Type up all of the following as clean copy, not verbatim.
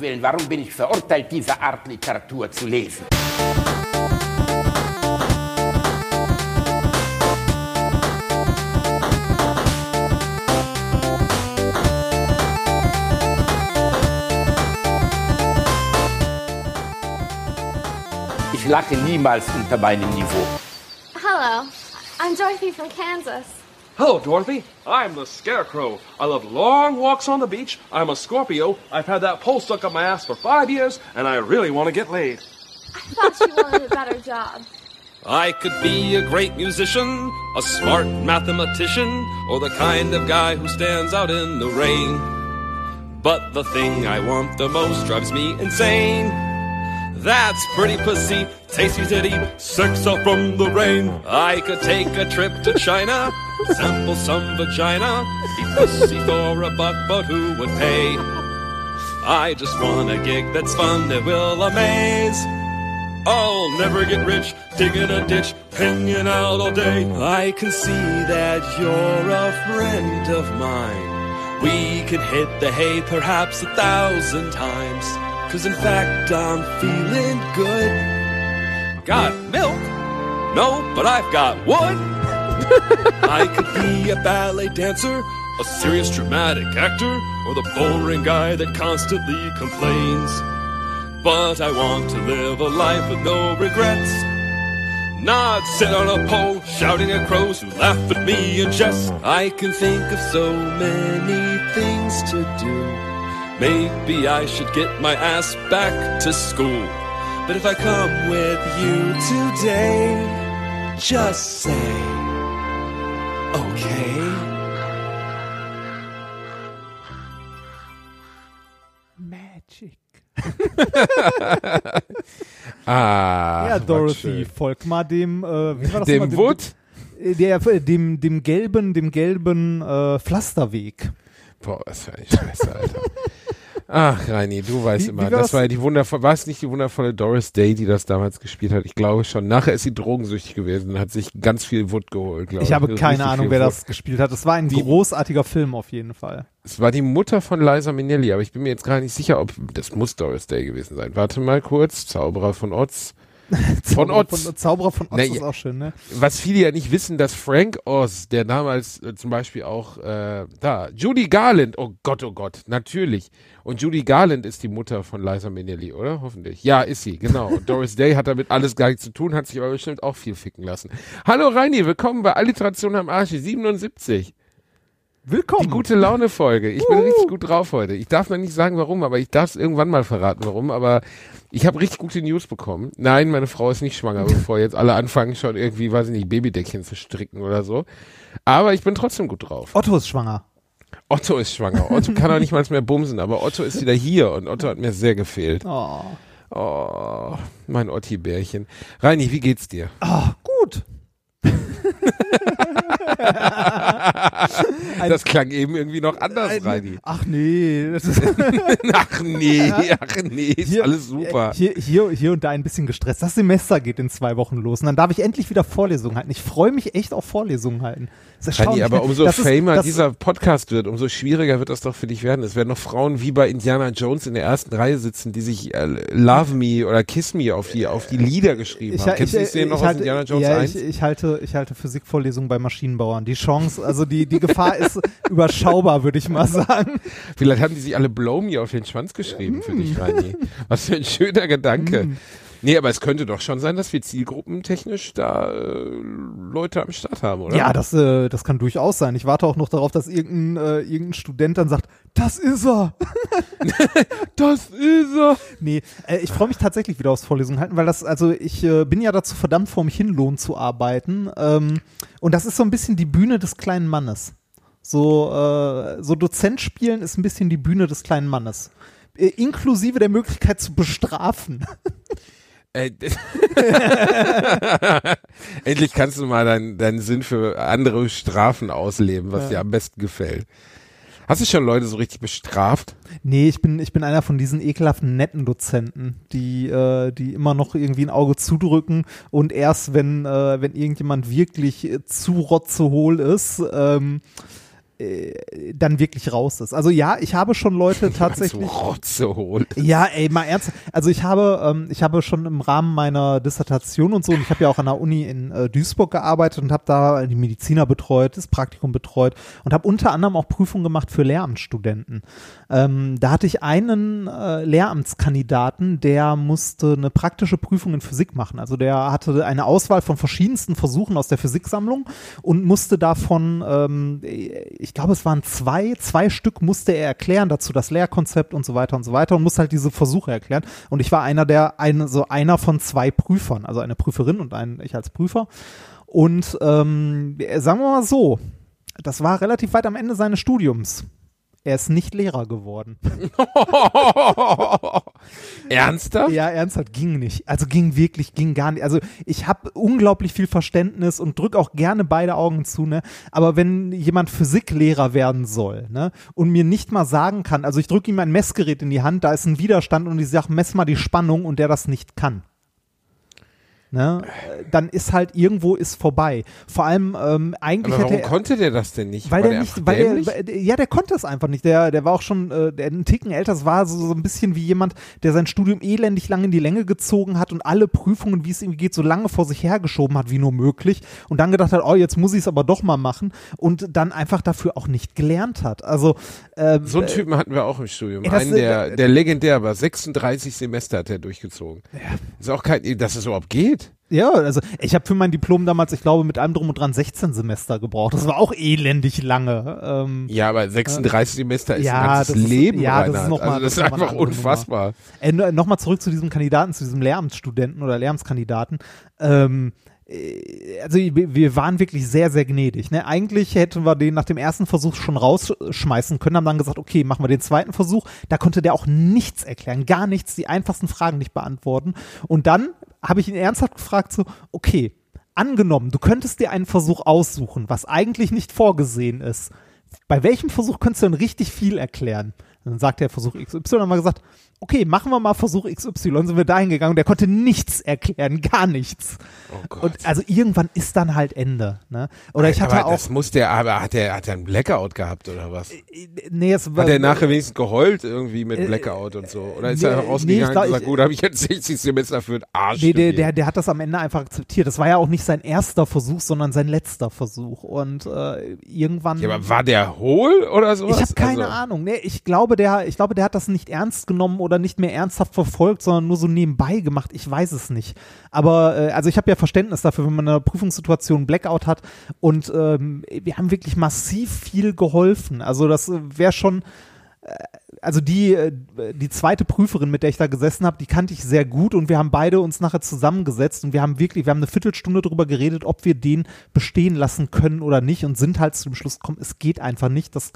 Willen, warum bin ich verurteilt, diese Art Literatur zu lesen? Ich lache niemals unter meinem Niveau. Hello, I'm Dorothy from Kansas. Hello, Dorothy. I'm the Scarecrow. I love long walks on the beach. I'm a Scorpio. I've had that pole stuck up my ass for 5 years, and I really want to get laid. I thought you wanted a better job. I could be a great musician, a smart mathematician, or the kind of guy who stands out in the rain. But the thing I want the most drives me insane. That's pretty pussy, tasty titty, sex out from the rain. I could take a trip to China, sample some vagina, eat pussy for a buck, but who would pay? I just want a gig that's fun that will amaze. I'll never get rich, dig in a ditch, hanging out all day. I can see that you're a friend of mine. We could hit the hay perhaps 1,000 times. 'Cause in fact, I'm feeling good. Got milk? No, but I've got wood. I could be a ballet dancer, a serious dramatic actor, or the boring guy that constantly complains. But I want to live a life with no regrets. Not sit on a pole shouting at crows who laugh at me and jest. I can think of so many things to do. Maybe I should get my ass back to school. But if I come with you today, just say, okay. Magic. Ja, Dorothy, folg mal dem, wie war das dem Wood? Dem gelben Pflasterweg. Boah, was für eine Scheiße, Alter. Ach, Reini, du weißt wie immer, das war ja die wundervolle, war es nicht die wundervolle Doris Day, die das damals gespielt hat? Ich glaube schon. Nachher ist sie drogensüchtig gewesen und hat sich ganz viel Wood geholt, glaube ich. Ich habe keine Ahnung, wer das gespielt hat. Das war ein großartiger Film auf jeden Fall. Es war die Mutter von Liza Minnelli, aber ich bin mir jetzt gar nicht sicher, ob, das muss Doris Day gewesen sein. Warte mal kurz, Zauberer von Oz. Von Oz. Zauberer von Oz, na, ist auch schön, ne? Was viele ja nicht wissen, dass Frank Oz, der damals zum Beispiel auch Judy Garland, oh Gott, natürlich. Und Judy Garland ist die Mutter von Liza Minnelli, oder? Hoffentlich. Ja, ist sie, genau. Und Doris Day hat damit alles gar nichts zu tun, hat sich aber bestimmt auch viel ficken lassen. Hallo Reini, willkommen bei Alliteration am Arsch 77. Willkommen. Die gute Laune-Folge. Ich bin richtig gut drauf heute. Ich darf noch nicht sagen, warum, aber ich darf es irgendwann mal verraten, warum. Aber ich habe richtig gute News bekommen. Nein, meine Frau ist nicht schwanger, bevor jetzt alle anfangen schon irgendwie, weiß ich nicht, Babydeckchen zu stricken oder so. Aber ich bin trotzdem gut drauf. Otto ist schwanger. Otto ist schwanger. Otto kann auch nicht mal mehr bumsen, aber Otto ist wieder hier und Otto hat mir sehr gefehlt. Oh, mein Otti-Bärchen. Reini, wie geht's dir? Gut. Das klang eben irgendwie noch anders, Reini. Ach nee. Ach nee, ist hier, alles super. Hier und da ein bisschen gestresst. Das Semester geht in 2 Wochen los und dann darf ich endlich wieder Vorlesungen halten. Ich freue mich echt auf Vorlesungen halten. Reini, aber umso famer dieser Podcast wird, umso schwieriger wird das doch für dich werden. Es werden noch Frauen wie bei Indiana Jones in der ersten Reihe sitzen, die sich Love Me oder Kiss Me auf die Lieder geschrieben haben. Kennst du die Szene noch aus Indiana Jones 1? Ich halte Physikvorlesungen bei Maschinenbauern. Die Chance, also die Gefahr ist überschaubar, würde ich mal sagen. Vielleicht haben die sich alle Blow Me auf den Schwanz geschrieben für dich, Reini. Was für ein schöner Gedanke. Nee, aber es könnte doch schon sein, dass wir zielgruppentechnisch da Leute am Start haben, oder? Ja, das kann durchaus sein. Ich warte auch noch darauf, dass irgendein Student dann sagt, das ist er! Das ist er! Nee, ich freue mich tatsächlich wieder aufs Vorlesungen halten, weil ich bin ja dazu verdammt, vor mich hin Lohn zu arbeiten. Und das ist so ein bisschen die Bühne des kleinen Mannes. So Dozent spielen ist ein bisschen die Bühne des kleinen Mannes. Inklusive der Möglichkeit zu bestrafen. Endlich kannst du mal deinen Sinn für andere Strafen ausleben, was dir am besten gefällt. Hast du schon Leute so richtig bestraft? Nee, ich bin einer von diesen ekelhaften netten Dozenten, die immer noch irgendwie ein Auge zudrücken und erst wenn irgendjemand wirklich zu rotzehohl ist, dann wirklich raus ist. Also ja, ich habe schon Leute tatsächlich... so Rotze holen. Ja, ey, mal ernst. Also ich habe schon im Rahmen meiner Dissertation und so, und ich habe ja auch an der Uni in Duisburg gearbeitet und habe da die Mediziner betreut, das Praktikum betreut und habe unter anderem auch Prüfungen gemacht für Lehramtsstudenten. Da hatte ich einen Lehramtskandidaten, der musste eine praktische Prüfung in Physik machen. Also der hatte eine Auswahl von verschiedensten Versuchen aus der Physiksammlung und musste davon, ich glaube, es waren zwei Stück musste er erklären, dazu das Lehrkonzept und so weiter und musste halt diese Versuche erklären. Und ich war einer von zwei Prüfern, also eine Prüferin und ich als Prüfer. Und sagen wir mal so, das war relativ weit am Ende seines Studiums. Er ist nicht Lehrer geworden. Ernsthaft? Ja, ernsthaft. Ging nicht. Also ging gar nicht. Also ich habe unglaublich viel Verständnis und drücke auch gerne beide Augen zu, ne? Aber wenn jemand Physiklehrer werden soll, ne? Und mir nicht mal sagen kann, also ich drücke ihm ein Messgerät in die Hand, da ist ein Widerstand und ich sage, mess mal die Spannung und der das nicht kann. Ne? Dann ist halt irgendwo ist vorbei. Vor allem eigentlich aber warum hätte er, konnte der das denn nicht? Weil der nicht, ja, der konnte es einfach nicht. Der war auch schon einen Ticken älter. Das war so ein bisschen wie jemand, der sein Studium elendig lang in die Länge gezogen hat und alle Prüfungen, wie es ihm geht, so lange vor sich hergeschoben hat, wie nur möglich. Und dann gedacht hat, oh, jetzt muss ich es aber doch mal machen. Und dann einfach dafür auch nicht gelernt hat. Also so einen Typen hatten wir auch im Studium. Einen, der legendär war. 36 Semester hat er durchgezogen. Ja. Ist auch kein, dass es überhaupt geht. Ja, also ich habe für mein Diplom damals, ich glaube, mit allem drum und dran 16 Semester gebraucht. Das war auch elendig lange. Ja, aber 36 Semester ist ja, ein ganzes Leben, ja, Reinhard. Das ist einfach unfassbar. Nochmal zurück zu diesem Kandidaten, zu diesem Lehramtsstudenten oder Lehramtskandidaten. Also wir waren wirklich sehr, sehr gnädig. Ne? Eigentlich hätten wir den nach dem ersten Versuch schon rausschmeißen können, haben dann gesagt, okay, machen wir den zweiten Versuch. Da konnte der auch nichts erklären, gar nichts, die einfachsten Fragen nicht beantworten. Und dann habe ich ihn ernsthaft gefragt, so, okay, angenommen, du könntest dir einen Versuch aussuchen, was eigentlich nicht vorgesehen ist. Bei welchem Versuch könntest du denn richtig viel erklären? Dann sagte er Versuch XY, dann haben wir gesagt, okay, machen wir mal Versuch XY, sind wir da hingegangen und der konnte nichts erklären, gar nichts. Oh Gott. Und also irgendwann ist dann halt Ende. Ne? Oder ich hatte aber auch. Das muss der, aber hat er einen Blackout gehabt oder was? Nee, es war. Hat er nachher wenigstens geheult irgendwie mit Blackout und so? Oder ist er rausgegangen und gesagt, gut, habe ich jetzt 60 Semester für den Arsch? Nee, der hat das am Ende einfach akzeptiert. Das war ja auch nicht sein erster Versuch, sondern sein letzter Versuch. Und irgendwann. Ja, aber war der hohl oder sowas? Ich habe keine Ahnung. Nee, ich glaube, der hat das nicht ernst genommen oder nicht mehr ernsthaft verfolgt, sondern nur so nebenbei gemacht. Ich weiß es nicht. Aber also ich habe ja Verständnis dafür, wenn man in einer Prüfungssituation Blackout hat und wir haben wirklich massiv viel geholfen. Also das wäre schon, also die zweite Prüferin, mit der ich da gesessen habe, die kannte ich sehr gut und wir haben beide uns nachher zusammengesetzt und wir haben eine Viertelstunde drüber geredet, ob wir den bestehen lassen können oder nicht und sind halt zum Schluss gekommen, es geht einfach nicht. Das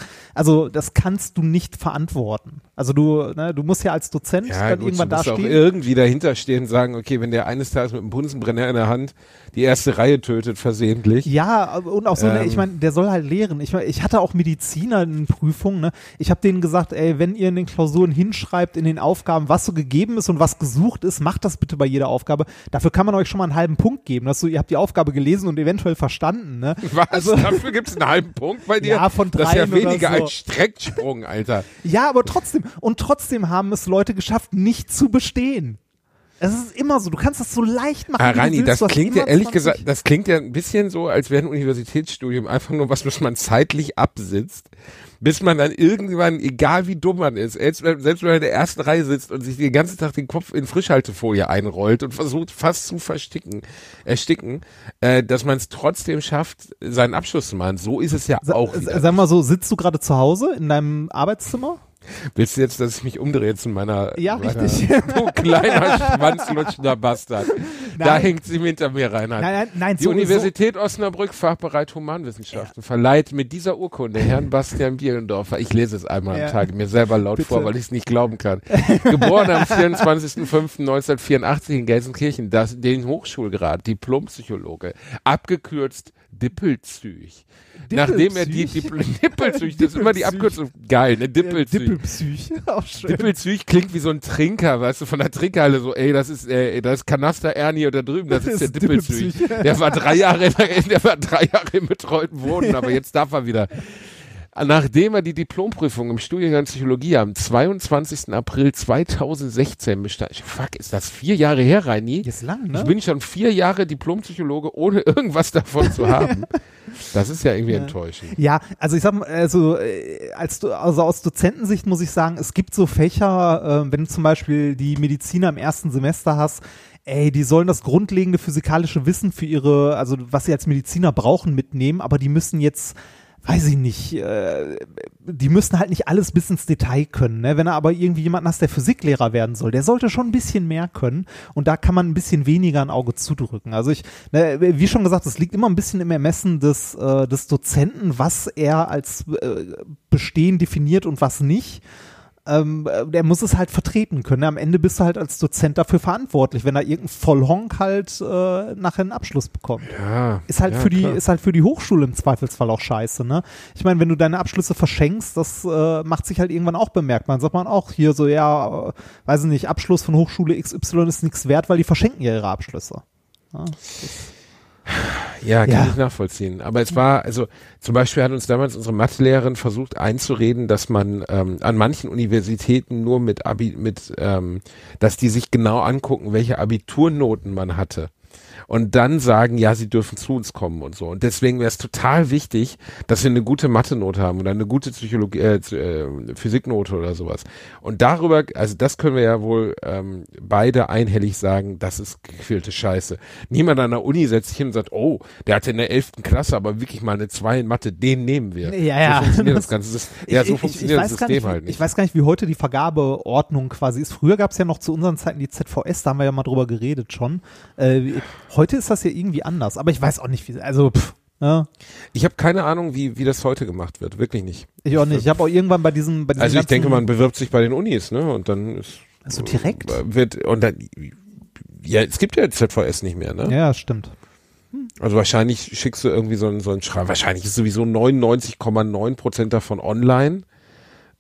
kannst du nicht verantworten. Also du musst ja als Dozent dann gut, irgendwann dastehen. Du musst auch irgendwie dahinter stehen und sagen, okay, wenn der eines Tages mit einem Bunsenbrenner in der Hand die erste Reihe tötet versehentlich. Ja, und auch so, ich meine, der soll halt lehren. Ich hatte auch Mediziner in Prüfungen, ne? Ich habe denen gesagt, ey, wenn ihr in den Klausuren hinschreibt, in den Aufgaben, was so gegeben ist und was gesucht ist, macht das bitte bei jeder Aufgabe. Dafür kann man euch schon mal einen halben Punkt geben. Dass ihr habt die Aufgabe gelesen und eventuell verstanden. Ne? Was? Also, dafür gibt es einen halben Punkt bei dir? Ja, von 3 das ist ja weniger so als Strecksprung, Alter. Ja, aber trotzdem. Und trotzdem haben es Leute geschafft, nicht zu bestehen. Es ist immer so, du kannst das so leicht machen. Rani, das klingt ja ehrlich gesagt, das klingt ja ein bisschen so, als wäre ein Universitätsstudium einfach nur was man zeitlich absitzt, bis man dann irgendwann, egal wie dumm man ist, selbst wenn man in der ersten Reihe sitzt und sich den ganzen Tag den Kopf in Frischhaltefolie einrollt und versucht fast zu ersticken, dass man es trotzdem schafft, seinen Abschluss zu machen. So ist es ja auch. Sag mal so, sitzt du gerade zu Hause in deinem Arbeitszimmer? Willst du jetzt, dass ich mich umdrehe zu meiner... Ja, richtig. Du kleiner, schwanzlutschender Bastard. Nein. Da hängt sie hinter mir, Reinhard. Nein, die Universität Osnabrück, Fachbereich Humanwissenschaften, verleiht mit dieser Urkunde Herrn Bastian Bielendorfer, ich lese es einmal am Tag, mir selber laut Bitte. Vor, weil ich es nicht glauben kann, geboren am 24.05.1984 in Gelsenkirchen, den Hochschulgrad, Diplompsychologe, abgekürzt Dippelzüch. Nachdem er die Dippelzüch, das ist immer die Abkürzung, geil, ne? Dippelzüch. Auch schön. Dippelzüch klingt wie so ein Trinker, weißt du, von der Trinkhalle, so, ey, das ist Kanaster Ernie oder drüben, das ist der Dippelzüch. Der war 3 Jahre im betreuten Wohnen, aber jetzt darf er wieder. Nachdem er die Diplomprüfung im Studiengang Psychologie am 22. April 2016 bestanden. Fuck, ist das 4 Jahre her, Reini? Ist lang, ne? Ich bin schon 4 Jahre Diplompsychologe, ohne irgendwas davon zu haben. Das ist ja irgendwie enttäuschend. Ja, also ich sag mal, also aus Dozentensicht muss ich sagen, es gibt so Fächer, wenn du zum Beispiel die Mediziner im ersten Semester hast, ey, die sollen das grundlegende physikalische Wissen für ihre, also was sie als Mediziner brauchen, mitnehmen, aber die müssen jetzt, weiß ich nicht, die müssen halt nicht alles bis ins Detail können, ne? Wenn er aber irgendwie jemanden hast, der Physiklehrer werden soll, der sollte schon ein bisschen mehr können und da kann man ein bisschen weniger ein Auge zudrücken. Also ich, ne, wie schon gesagt, es liegt immer ein bisschen im Ermessen des Dozenten, was er als Bestehen definiert und was nicht. Der muss es halt vertreten können. Am Ende bist du halt als Dozent dafür verantwortlich, wenn er irgendein Vollhonk halt nachher einen Abschluss bekommt. Ja, ist halt für die Hochschule im Zweifelsfall auch scheiße, ne? Ich meine, wenn du deine Abschlüsse verschenkst, das macht sich halt irgendwann auch bemerkbar. Dann sagt man auch hier so, ja, weiß ich nicht, Abschluss von Hochschule XY ist nichts wert, weil die verschenken ja ihre Abschlüsse. Ja, kann ich nachvollziehen. Aber es war, also zum Beispiel hat uns damals unsere Mathelehrerin versucht einzureden, dass man an manchen Universitäten nur mit dass die sich genau angucken, welche Abiturnoten man hatte. Und dann sagen, ja, sie dürfen zu uns kommen und so. Und deswegen wäre es total wichtig, dass wir eine gute Mathe-Note haben oder eine gute Physiknote oder sowas. Und darüber, also das können wir ja wohl beide einhellig sagen, das ist gequälte Scheiße. Niemand an der Uni setzt sich hin und sagt, oh, der hatte in der 11. Klasse aber wirklich mal eine 2 in Mathe, den nehmen wir. Ja. So funktioniert das ganze System, halt nicht. Ich weiß gar nicht, wie heute die Vergabeordnung quasi ist. Früher gab es ja noch zu unseren Zeiten die ZVS, da haben wir ja mal drüber geredet schon. Heute ist das ja irgendwie anders, aber ich weiß auch nicht, wie, also ja. Ich habe keine Ahnung, wie das heute gemacht wird, wirklich nicht. Ich auch nicht, ich habe auch irgendwann bei diesen also ich denke, man bewirbt sich bei den Unis, ne, und dann ist... Also direkt? Es gibt ja ZVS nicht mehr, ne? Ja, stimmt. Also wahrscheinlich schickst du irgendwie so einen Schreiben, wahrscheinlich ist sowieso 99,9% davon online.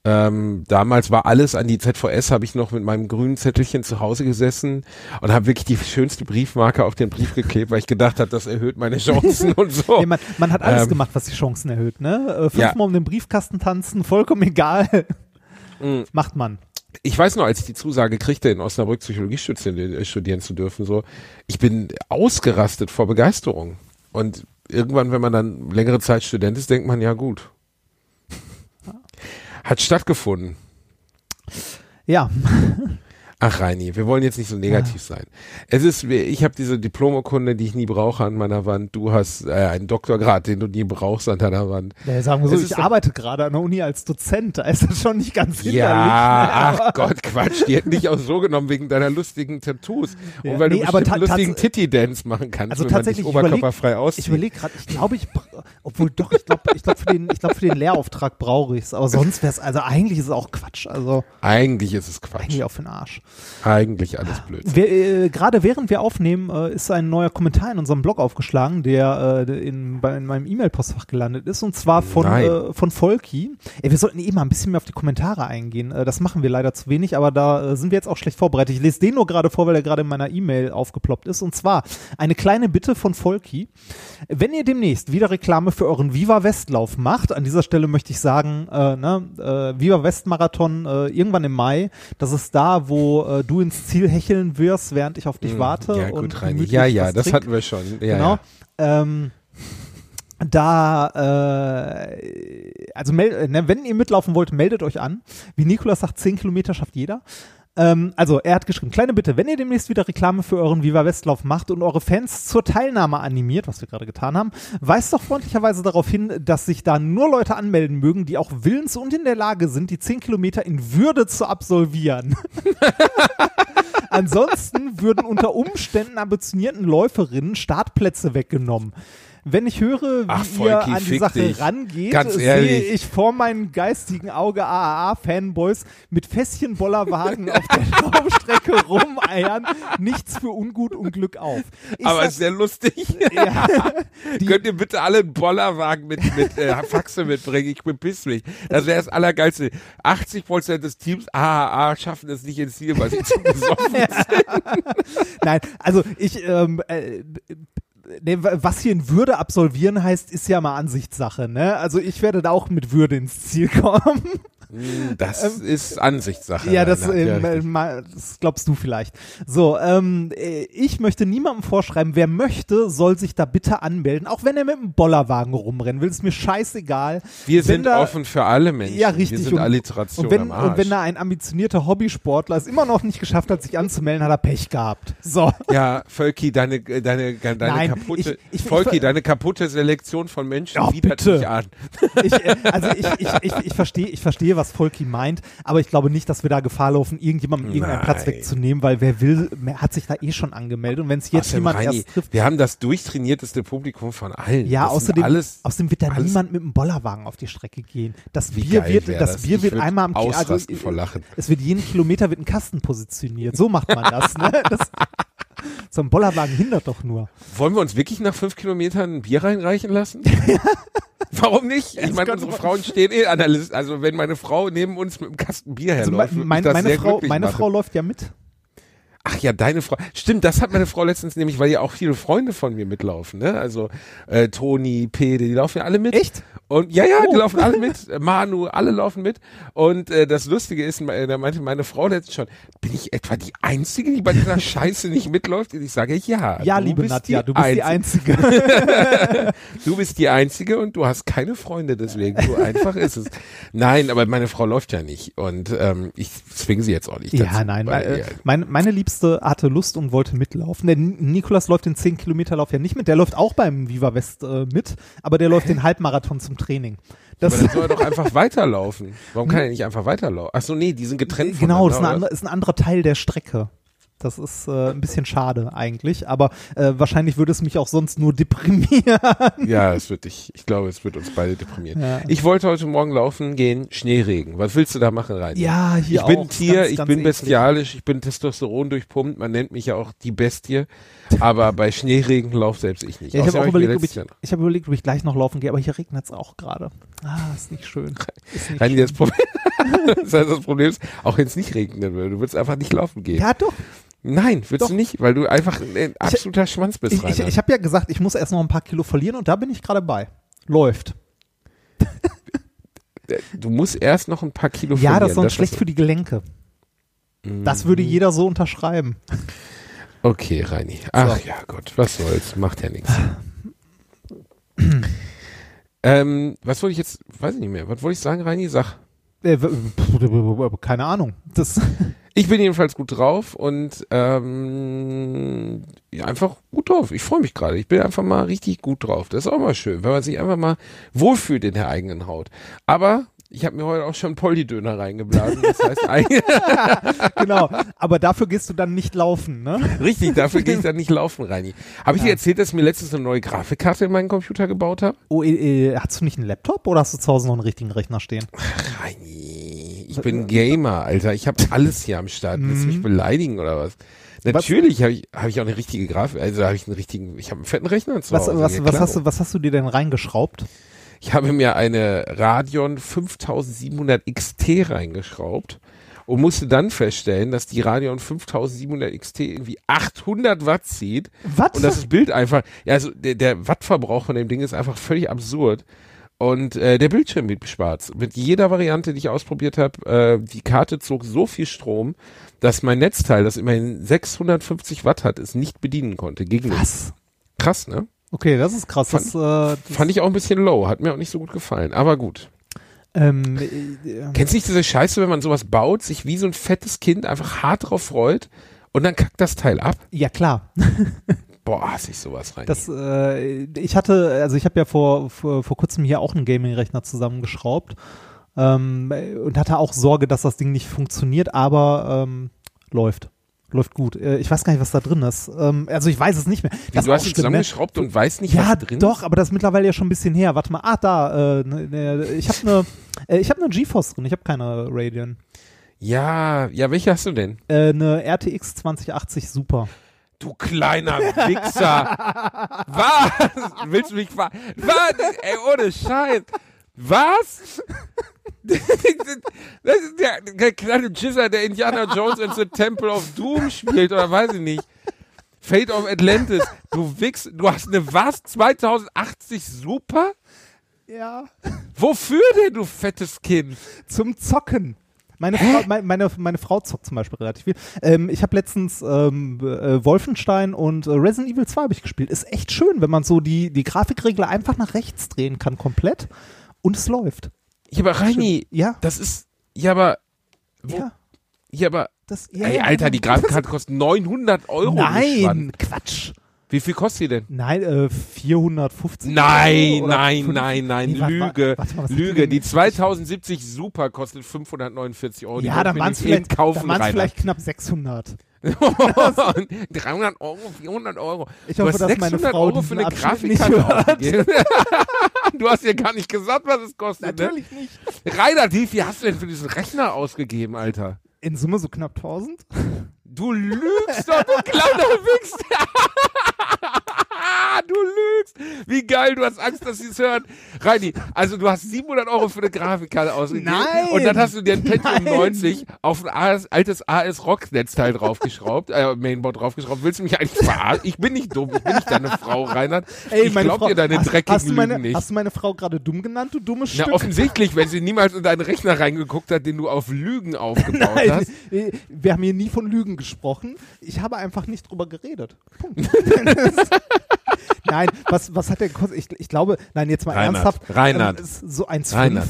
Damals war alles an die ZVS, habe ich noch mit meinem grünen Zettelchen zu Hause gesessen und habe wirklich die schönste Briefmarke auf den Brief geklebt, weil ich gedacht habe, das erhöht meine Chancen und so. Ja, man hat alles gemacht, was die Chancen erhöht, ne? Fünfmal um den Briefkasten tanzen, vollkommen egal. Macht man. Ich weiß noch, als ich die Zusage kriegte, in Osnabrück Psychologie studieren zu dürfen, so, ich bin ausgerastet vor Begeisterung. Und irgendwann, wenn man dann längere Zeit Student ist, denkt man, ja gut. Hat stattgefunden. Ja. Ach, Reini, wir wollen jetzt nicht so negativ sein. Ich habe diese Diplomurkunde, die ich nie brauche, an meiner Wand. Du hast einen Doktorgrad, den du nie brauchst, an deiner Wand. Ja, sagen wir so, ich arbeite gerade an der Uni als Dozent. Da ist das schon nicht ganz hinderlich. Ja, ne? Ach Gott, Quatsch. Die hätten dich auch so genommen wegen deiner lustigen Tattoos. Ja, und weil du bestimmt einen lustigen Titty-Dance machen kannst, also wenn tatsächlich man dich oberkörperfrei auszieht. Ich überlege gerade, für den Lehrauftrag brauche ich es. Aber sonst wäre es, also eigentlich ist es auch Quatsch. Also, eigentlich ist es Quatsch. Eigentlich auf den Arsch. Eigentlich alles Blödsinn. Gerade während wir aufnehmen, ist ein neuer Kommentar in unserem Blog aufgeschlagen, der in meinem E-Mail-Postfach gelandet ist, und zwar von Volki. Wir sollten eben mal ein bisschen mehr auf die Kommentare eingehen. Das machen wir leider zu wenig, aber da sind wir jetzt auch schlecht vorbereitet. Ich lese den nur gerade vor, weil er gerade in meiner E-Mail aufgeploppt ist. Und zwar eine kleine Bitte von Volki. Wenn ihr demnächst wieder Reklame für euren Viva-West-Lauf macht, an dieser Stelle möchte ich sagen, Viva-West-Marathon irgendwann im Mai, das ist da, wo du ins Ziel hecheln wirst, während ich auf dich warte. Ja, gut, Reini. Ja, das hatten wir schon. Ja, genau. Ja. Wenn ihr mitlaufen wollt, meldet euch an. Wie Nikolas sagt, 10 Kilometer schafft jeder. Also, er hat geschrieben, kleine Bitte, wenn ihr demnächst wieder Reklame für euren Viva Westlauf macht und eure Fans zur Teilnahme animiert, was wir gerade getan haben, weist doch freundlicherweise darauf hin, dass sich da nur Leute anmelden mögen, die auch willens und in der Lage sind, die 10 Kilometer in Würde zu absolvieren. Ansonsten würden unter Umständen ambitionierten Läuferinnen Startplätze weggenommen. Wenn ich höre, wie ihr an die Sache rangeht, sehe ich vor meinem geistigen Auge AAA-Fanboys mit Fässchen-Bollerwagen auf der Laufstrecke rumeiern. Nichts für ungut und Glück auf. Aber ist sehr lustig. Ja, könnt ihr bitte alle einen Bollerwagen mit Faxe mitbringen? Ich bepiss mich. Das wäre das Allergeilste. 80% des Teams AAA schaffen es nicht ins Ziel, weil sie zu besoffen sind. Nein, also ich... was hier in Würde absolvieren heißt, ist ja mal Ansichtssache, ne? Also ich werde da auch mit Würde ins Ziel kommen. Das ist Ansichtssache. Ja, das glaubst du vielleicht. So, ich möchte niemandem vorschreiben, wer möchte, soll sich da bitte anmelden, auch wenn er mit einem Bollerwagen rumrennen will, ist mir scheißegal. Wir sind offen für alle Menschen. Ja, richtig. Wir sind Alliteration am Arsch. Und wenn da ein ambitionierter Hobbysportler es immer noch nicht geschafft hat, sich anzumelden, hat er Pech gehabt. So. Ja, Völki, deine kaputte Selektion von Menschen widert mich an. Ich verstehe, was Volki meint, aber ich glaube nicht, dass wir da Gefahr laufen, irgendjemandem irgendeinen Platz wegzunehmen, weil wer will, hat sich da eh schon angemeldet und wenn es jetzt jemand erst trifft. Wir haben das durchtrainierteste Publikum von allen. Ja, außerdem wird da niemand mit einem Bollerwagen auf die Strecke gehen. Das Bier wird einmal am Kilometer. Also, vor Lachen. Es wird jeden Kilometer ein Kasten positioniert. So macht man das, ne? So ein Bollerwagen hindert doch nur. Wollen wir uns wirklich nach 5 Kilometern ein Bier reinreichen lassen? Warum nicht? Ich meine, unsere Frauen stehen eh an der Liste. Also wenn meine Frau neben uns mit einem Kasten Bier herläuft, also meine Frau läuft ja mit. Ach ja, deine Frau. Stimmt, das hat meine Frau letztens nämlich, weil ja auch viele Freunde von mir mitlaufen, ne? Also Toni, Pede, die laufen ja alle mit. Echt? Und die laufen alle mit. Manu, alle laufen mit. Und das Lustige ist, da meinte meine Frau letztens schon, bin ich etwa die Einzige, die bei dieser Scheiße nicht mitläuft? Und ich sage, ja. Ja, liebe Nadja, du bist die Einzige. Du bist die Einzige und du hast keine Freunde, deswegen so einfach ist es. Nein, aber meine Frau läuft ja nicht. Und ich zwinge sie jetzt auch nicht dazu. Ja, nein, meine Liebste hatte Lust und wollte mitlaufen. Der Nikolas läuft den 10-Kilometer-Lauf ja nicht mit. Der läuft auch beim Viva West mit, aber der läuft den Halbmarathon zum Training. Aber dann soll er doch einfach weiterlaufen. Warum kann er nicht einfach weiterlaufen? Achso, nee, die sind getrennt. Genau, das ist ein anderer Teil der Strecke. Das ist ein bisschen schade eigentlich, aber wahrscheinlich würde es mich auch sonst nur deprimieren. Ja, ich glaube, es wird uns beide deprimieren. Ja. Ich wollte heute Morgen laufen gehen, Schneeregen. Was willst du da machen, Rainer? Ja, hier auch. Ich bin Tier, ich bin bestialisch, ich bin Testosteron durchpumpt, man nennt mich ja auch die Bestie, aber bei Schneeregen laufe selbst ich nicht. Ja, ich habe überlegt, ob ich gleich noch laufen gehe, aber hier regnet es auch gerade. Ah, ist nicht schön. Rainer, das Problem ist, auch wenn es nicht regnen würde, du würdest einfach nicht laufen gehen. Ja, doch. Nein, willst du nicht, weil du einfach ein absoluter Schwanz bist, Rainer. Ich habe ja gesagt, ich muss erst noch ein paar Kilo verlieren und da bin ich gerade bei. Läuft. Du musst erst noch ein paar Kilo verlieren. Ja, das ist sonst schlecht für die Gelenke. Das würde jeder so unterschreiben. Okay, Reini. Ach so. Ja, Gott, was soll's, macht ja nichts. Was wollte ich jetzt, weiß ich nicht mehr, was wollte ich sagen, Reini? Sag. Keine Ahnung. Ich bin jedenfalls gut drauf und einfach gut drauf. Ich freue mich gerade. Ich bin einfach mal richtig gut drauf. Das ist auch mal schön, wenn man sich einfach mal wohlfühlt in der eigenen Haut. Aber ich habe mir heute auch schon Polydöner reingeblasen. Das heißt eigentlich genau. Aber dafür gehst du dann nicht laufen, ne? Richtig, dafür gehe ich dann nicht laufen, Reini. Habe ich dir erzählt, dass ich mir letztens eine neue Grafikkarte in meinen Computer gebaut habe? Oh, hast du nicht einen Laptop oder hast du zu Hause noch einen richtigen Rechner stehen? Ach, Reini. Ich bin Gamer, Alter. Ich habe alles hier am Start. Willst du mich beleidigen oder was? Natürlich habe ich auch eine richtige Grafik. Also ich habe einen fetten Rechner zu Hause. Was hast du dir denn reingeschraubt? Ich habe mir eine Radeon 5700 XT reingeschraubt und musste dann feststellen, dass die Radeon 5700 XT irgendwie 800 Watt zieht. Was? Und das Bild einfach, also der Wattverbrauch von dem Ding ist einfach völlig absurd. Und der Bildschirm wird schwarz. Mit jeder Variante, die ich ausprobiert habe, die Karte zog so viel Strom, dass mein Netzteil, das immerhin 650 Watt hat, es nicht bedienen konnte. Was? Krass, ne? Okay, das ist krass. Fand ich auch ein bisschen low, hat mir auch nicht so gut gefallen, aber gut. Kennst du nicht diese Scheiße, wenn man sowas baut, sich wie so ein fettes Kind einfach hart drauf freut und dann kackt das Teil ab? Ja, klar. Boah, hasse ich sowas rein. Ich habe ja vor kurzem hier auch einen Gaming-Rechner zusammengeschraubt und hatte auch Sorge, dass das Ding nicht funktioniert, aber läuft. Läuft gut. Ich weiß gar nicht, was da drin ist. Also ich weiß es nicht mehr. Du hast es zusammengeschraubt und weißt nicht, was drin ist? Ja, doch, aber das ist mittlerweile ja schon ein bisschen her. Warte mal, ich habe eine GeForce drin, ich habe keine Radeon. Ja, welche hast du denn? Eine RTX 2080 Super. Du kleiner Wichser. Was? Willst du mich verarschen? Was? Ey, ohne Scheiß. Was? Das ist der kleine Jizzer, der Indiana Jones and the Temple of Doom spielt, oder weiß ich nicht. Fate of Atlantis, du Wichs, du hast eine was? 2080 Super? Ja. Wofür denn, du fettes Kind? Zum Zocken. Meine Frau zockt zum Beispiel relativ viel. Ich habe letztens Wolfenstein und Resident Evil 2 habe ich gespielt. Ist echt schön, wenn man so die Grafikregler einfach nach rechts drehen kann komplett und es läuft. Ja, aber Reini, ja. Das ist, ja, aber, wo, ja. Ja, aber, das, ja, ey, Alter, die Grafikkarte kostet 900 €. Nein, Quatsch. Wie viel kostet die denn? Nein, 450. Nein, Euro nein, nein, nein, nee, Lüge. Warte mal, die 2070 Super kostet 549 €. Die ja, dann waren es vielleicht knapp 600. 300 €, 400 €. Ich hoffe, dass meine Frau Euro für eine Grafikkarte nicht hört. Du hast ja gar nicht gesagt, was es kostet. Natürlich ne? nicht. Rainer, wie viel hast du denn für diesen Rechner ausgegeben, Alter? In Summe so knapp 1000. Du lügst doch, du kleiner Wichs. Du lügst. Wie geil, du hast Angst, dass sie es hören. Reini, also du hast 700 € für eine Grafikkarte ausgegeben. Nein. Und dann hast du dir ein Pentium 90 auf ein altes AS-Rock-Netzteil draufgeschraubt, Mainboard draufgeschraubt. Willst du mich eigentlich verarschen? Ich bin nicht dumm, ich bin nicht deine Frau, Reinhard. Ey, ich glaub dir deine dreckigen Lügen nicht. Hast du meine Frau gerade dumm genannt, du dummes Stück? Na, offensichtlich, wenn sie niemals in deinen Rechner reingeguckt hat, den du auf Lügen aufgebaut hast. Wir haben hier nie von Lügen gesprochen. Ich habe einfach nicht drüber geredet. Punkt. Nein, was hat der gekostet? Ich glaube, nein, jetzt mal Reinhard, ernsthaft. Reinhard. So 1,5.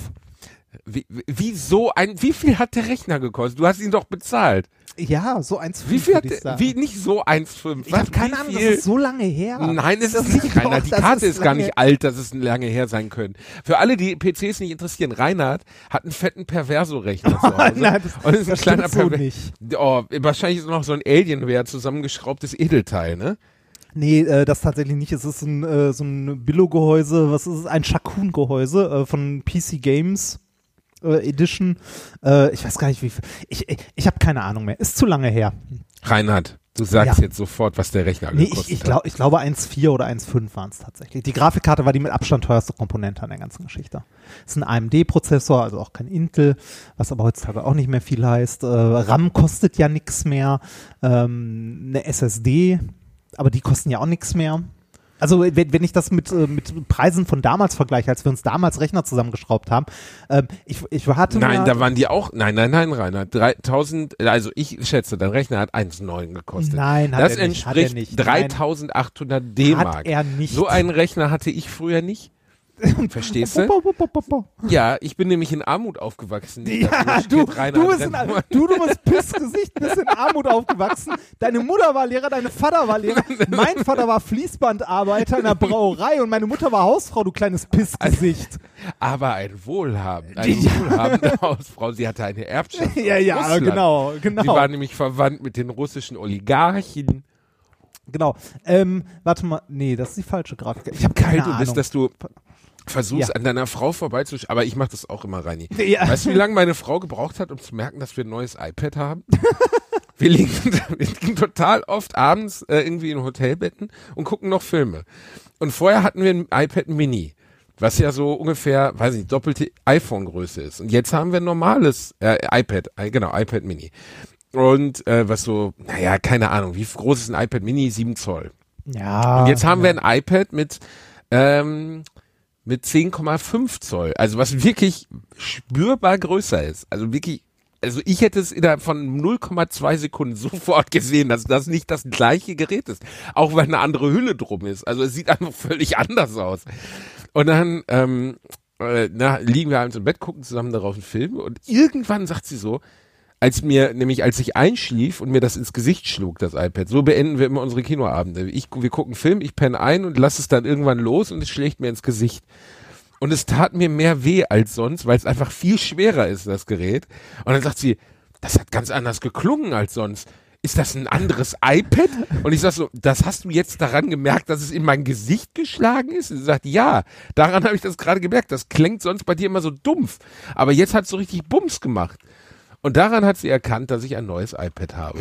Wie viel hat der Rechner gekostet? Du hast ihn doch bezahlt. Ja, so 1,5. Wie viel hat der, wie nicht so 1,5? Ich habe keine Ahnung, das ist so lange her. Nein, es ist nicht, Reinhard. Die Karte ist gar nicht alt, dass es lange her sein können. Für alle, die PCs nicht interessieren, Reinhard hat einen fetten Perverso-Rechner zu Hause. Nein, und ist ein kleiner so nicht. Oh, wahrscheinlich ist noch so ein Alienware zusammengeschraubtes Edelteil, ne? Nee, das tatsächlich nicht. Es ist so ein Billo-Gehäuse, was ist es? Ein Shakun-Gehäuse von PC Games Edition. Ich weiß gar nicht, wie viel. Ich habe keine Ahnung mehr. Ist zu lange her. Reinhard, du sagst ja jetzt sofort, was der Rechner gekostet hat. Ich glaube 1,4 oder 1,5 waren es tatsächlich. Die Grafikkarte war die mit Abstand teuerste Komponente an der ganzen Geschichte. Ist ein AMD-Prozessor, also auch kein Intel, was aber heutzutage auch nicht mehr viel heißt. RAM kostet ja nichts mehr. Eine SSD, aber die kosten ja auch nichts mehr. Also wenn ich das mit Preisen von damals vergleiche, als wir uns damals Rechner zusammengeschraubt haben, ich hatte nein, da waren die auch, nein, Rainer, 3000, also ich schätze, dein Rechner hat 1,9 gekostet. Nein, hat er nicht. Das entspricht 3.800 D-Mark. Hat er nicht. So einen Rechner hatte ich früher nicht. Verstehst du? Ja, ich bin nämlich in Armut aufgewachsen. Ja, du dummes Pissgesicht bist in Armut aufgewachsen. Deine Mutter war Lehrer, dein Vater war Lehrer. Mein Vater war Fließbandarbeiter in einer Brauerei und meine Mutter war Hausfrau, du kleines Pissgesicht. Aber eine wohlhabende Hausfrau, sie hatte eine Erbschaft. Ja, Russland. Genau. Sie war nämlich verwandt mit den russischen Oligarchen. Genau. Warte mal. Nee, das ist die falsche Grafik. Ich habe keine Ahnung. Du bist, dass du versuchst, an deiner Frau vorbeizuschauen. Aber ich mache das auch immer, Reini. Ja. Weißt du, wie lange meine Frau gebraucht hat, um zu merken, dass wir ein neues iPad haben? Wir liegen total oft abends irgendwie in Hotelbetten und gucken noch Filme. Und vorher hatten wir ein iPad Mini, was ja so ungefähr, weiß ich nicht, doppelte iPhone-Größe ist. Und jetzt haben wir ein normales iPad Mini. Und was so, naja, keine Ahnung, wie groß ist ein iPad Mini? 7 Zoll. Ja. Und jetzt haben wir ein iPad mit 10,5 Zoll. Also was wirklich spürbar größer ist. Also wirklich, also ich hätte es innerhalb von 0,2 Sekunden sofort gesehen, dass das nicht das gleiche Gerät ist. Auch weil eine andere Hülle drum ist. Also es sieht einfach völlig anders aus. Und dann liegen wir abends im Bett, gucken zusammen darauf einen Film und irgendwann sagt sie so, als ich einschlief und mir das ins Gesicht schlug, das iPad. So beenden wir immer unsere Kinoabende. Wir gucken einen Film, ich penne ein und lasse es dann irgendwann los und es schlägt mir ins Gesicht. Und es tat mir mehr weh als sonst, weil es einfach viel schwerer ist, das Gerät. Und dann sagt sie, das hat ganz anders geklungen als sonst. Ist das ein anderes iPad? Und ich sag so, das hast du jetzt daran gemerkt, dass es in mein Gesicht geschlagen ist? Und sie sagt, ja, daran habe ich das gerade gemerkt. Das klingt sonst bei dir immer so dumpf. Aber jetzt hat es so richtig Bums gemacht. Und daran hat sie erkannt, dass ich ein neues iPad habe.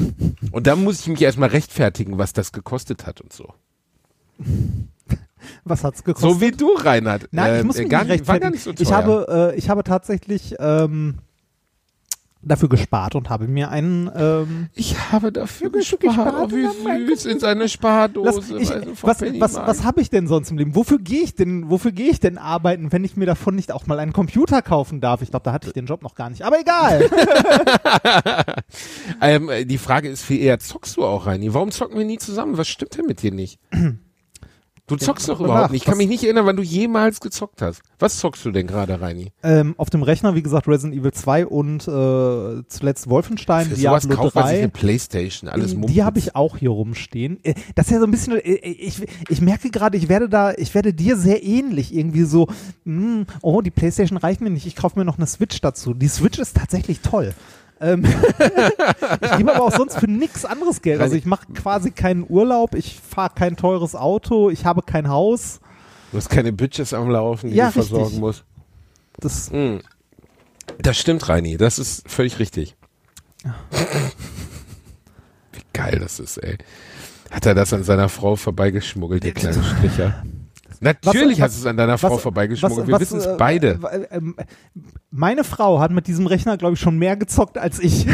Und da muss ich mich erstmal rechtfertigen, was das gekostet hat und so. Was hat's gekostet? So wie du, Reinhard. Nein, ich muss mich nicht rechtfertigen. War gar nicht so teuer. Ich habe tatsächlich dafür gespart und habe mir einen... Ich habe dafür gespart. Oh, wie süß, in seine Spardose. Was habe ich denn sonst im Leben? Wofür gehe ich denn arbeiten, wenn ich mir davon nicht auch mal einen Computer kaufen darf? Ich glaube, da hatte ich den Job noch gar nicht. Aber egal. Die Frage ist viel eher, zockst du auch, Reini? Warum zocken wir nie zusammen? Was stimmt denn mit dir nicht? Du zockst doch überhaupt nicht. Ich kann mich nicht erinnern, wann du jemals gezockt hast. Was zockst du denn gerade, Reini? Auf dem Rechner, wie gesagt, Resident Evil 2 und zuletzt Wolfenstein, für Diablo 3. Sowas kauft man sich eine Playstation, alles Mumpitz. Die habe ich auch hier rumstehen. Das ist ja so ein bisschen, ich merke gerade, ich werde dir sehr ähnlich. Irgendwie so, die Playstation reicht mir nicht, ich kaufe mir noch eine Switch dazu. Die Switch ist tatsächlich toll. Ich gebe aber auch sonst für nichts anderes Geld. Also ich mache quasi keinen Urlaub, ich fahre kein teures Auto, ich habe kein Haus. Du hast keine Bitches am Laufen, die du versorgen musst. Das stimmt, Reini, das ist völlig richtig. Ja. Wie geil das ist, ey. Hat er das an seiner Frau vorbeigeschmuggelt, der kleine Stricher? Natürlich hast du es an deiner Frau vorbeigeschmuggelt. Wir wissen es beide. Meine Frau hat mit diesem Rechner, glaube ich, schon mehr gezockt als ich.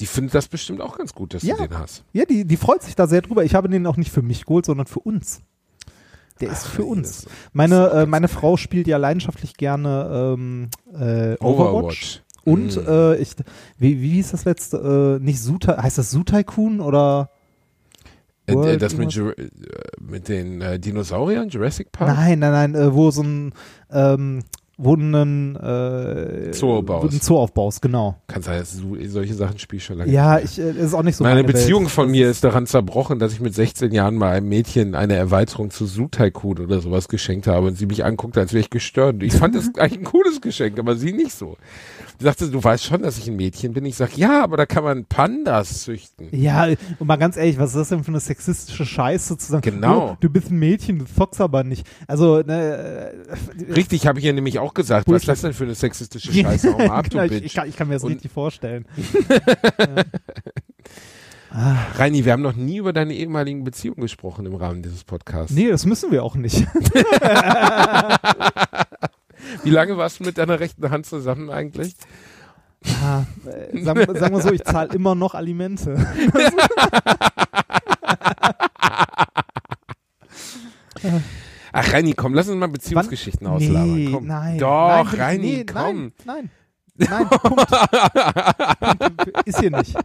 Die findet das bestimmt auch ganz gut, dass du den hast. Ja, die freut sich da sehr drüber. Ich habe den auch nicht für mich geholt, sondern für uns. Der ist für uns. Meine Frau spielt ja leidenschaftlich gerne Overwatch. Und wie hieß das letzte? Nicht Sutai, heißt das Sutai-kun oder... Das mit den Dinosauriern, Jurassic Park? Nein, wo ein Zoo aufbaust, genau. Kann sein, dass du solche Sachen spielst schon lange. Ja, ist auch nicht so meine Beziehung Welt. Von mir ist daran zerbrochen, dass ich mit 16 Jahren mal einem Mädchen eine Erweiterung zu Zoo Tycoon oder sowas geschenkt habe und sie mich anguckte, als wäre ich gestört. Ich fand das eigentlich ein cooles Geschenk, aber sie nicht so. Sie sagte, du weißt schon, dass ich ein Mädchen bin. Ich sage, ja, aber da kann man Pandas züchten. Ja, und mal ganz ehrlich, was ist das denn für eine sexistische Scheiße zu sagen? Genau. Oh, du bist ein Mädchen, du zockst aber nicht. Also, richtig, habe ich ja nämlich auch gesagt, was ist das denn für eine sexistische Scheiße? Hau mal ab, du Bitch. Ich kann mir das richtig vorstellen. Ja. Reini, wir haben noch nie über deine ehemaligen Beziehungen gesprochen im Rahmen dieses Podcasts. Nee, das müssen wir auch nicht. Wie lange warst du mit deiner rechten Hand zusammen eigentlich? Sagen wir so, ich zahle immer noch Alimente. Ach, Reini, komm, lass uns mal Beziehungsgeschichten auslabern. Nee, komm. Nein. Doch, nein, Reini, nee, komm. Nein, Punkt. Punkt. Ist hier nicht.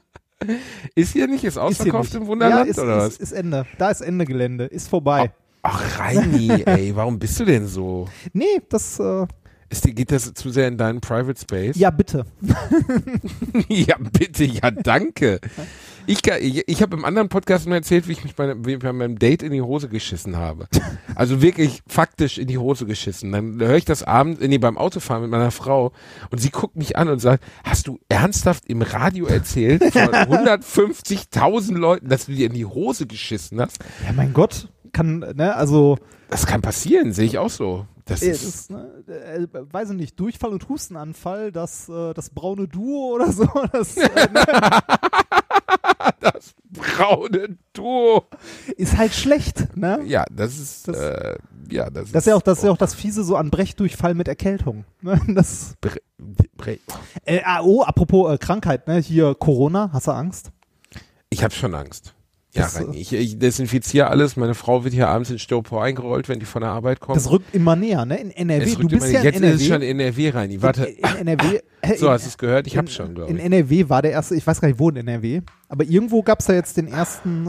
Ist hier nicht? Ist ausverkauft im Wunderland, ja, oder was? Ist Ende. Da ist Ende Gelände. Ist vorbei. Ach, Reini, ey, warum bist du denn so? Nee, das... Geht das zu sehr in deinen Private Space? Ja, bitte. Ja, bitte, ja, danke. Ich habe im anderen Podcast mal erzählt, wie ich mich bei meinem Date in die Hose geschissen habe. Also wirklich faktisch in die Hose geschissen. Dann höre ich das beim Autofahren mit meiner Frau und sie guckt mich an und sagt, hast du ernsthaft im Radio erzählt von 150.000 Leuten, dass du dir in die Hose geschissen hast? Ja, mein Gott, das kann passieren, sehe ich auch so. Das ist, weiß ich nicht, Durchfall und Hustenanfall, das braune Duo oder so. Das braune Duo. Ist halt schlecht, ne? Ja, das ist ja auch das Fiese so an Brechdurchfall mit Erkältung. Ne? Apropos Krankheit, ne? Hier Corona, hast du Angst? Ich habe schon Angst. Ja, Reini, ich desinfiziere alles. Meine Frau wird hier abends in Styropor eingerollt, wenn die von der Arbeit kommt. Das rückt immer näher, ne? In NRW. Du bist ja in NRW. Jetzt ist es schon in NRW, Reini. Warte. So, hast du es gehört? Ich hab's schon, glaube ich. In NRW war der erste, ich weiß gar nicht, wo in NRW, aber irgendwo gab's da jetzt den ersten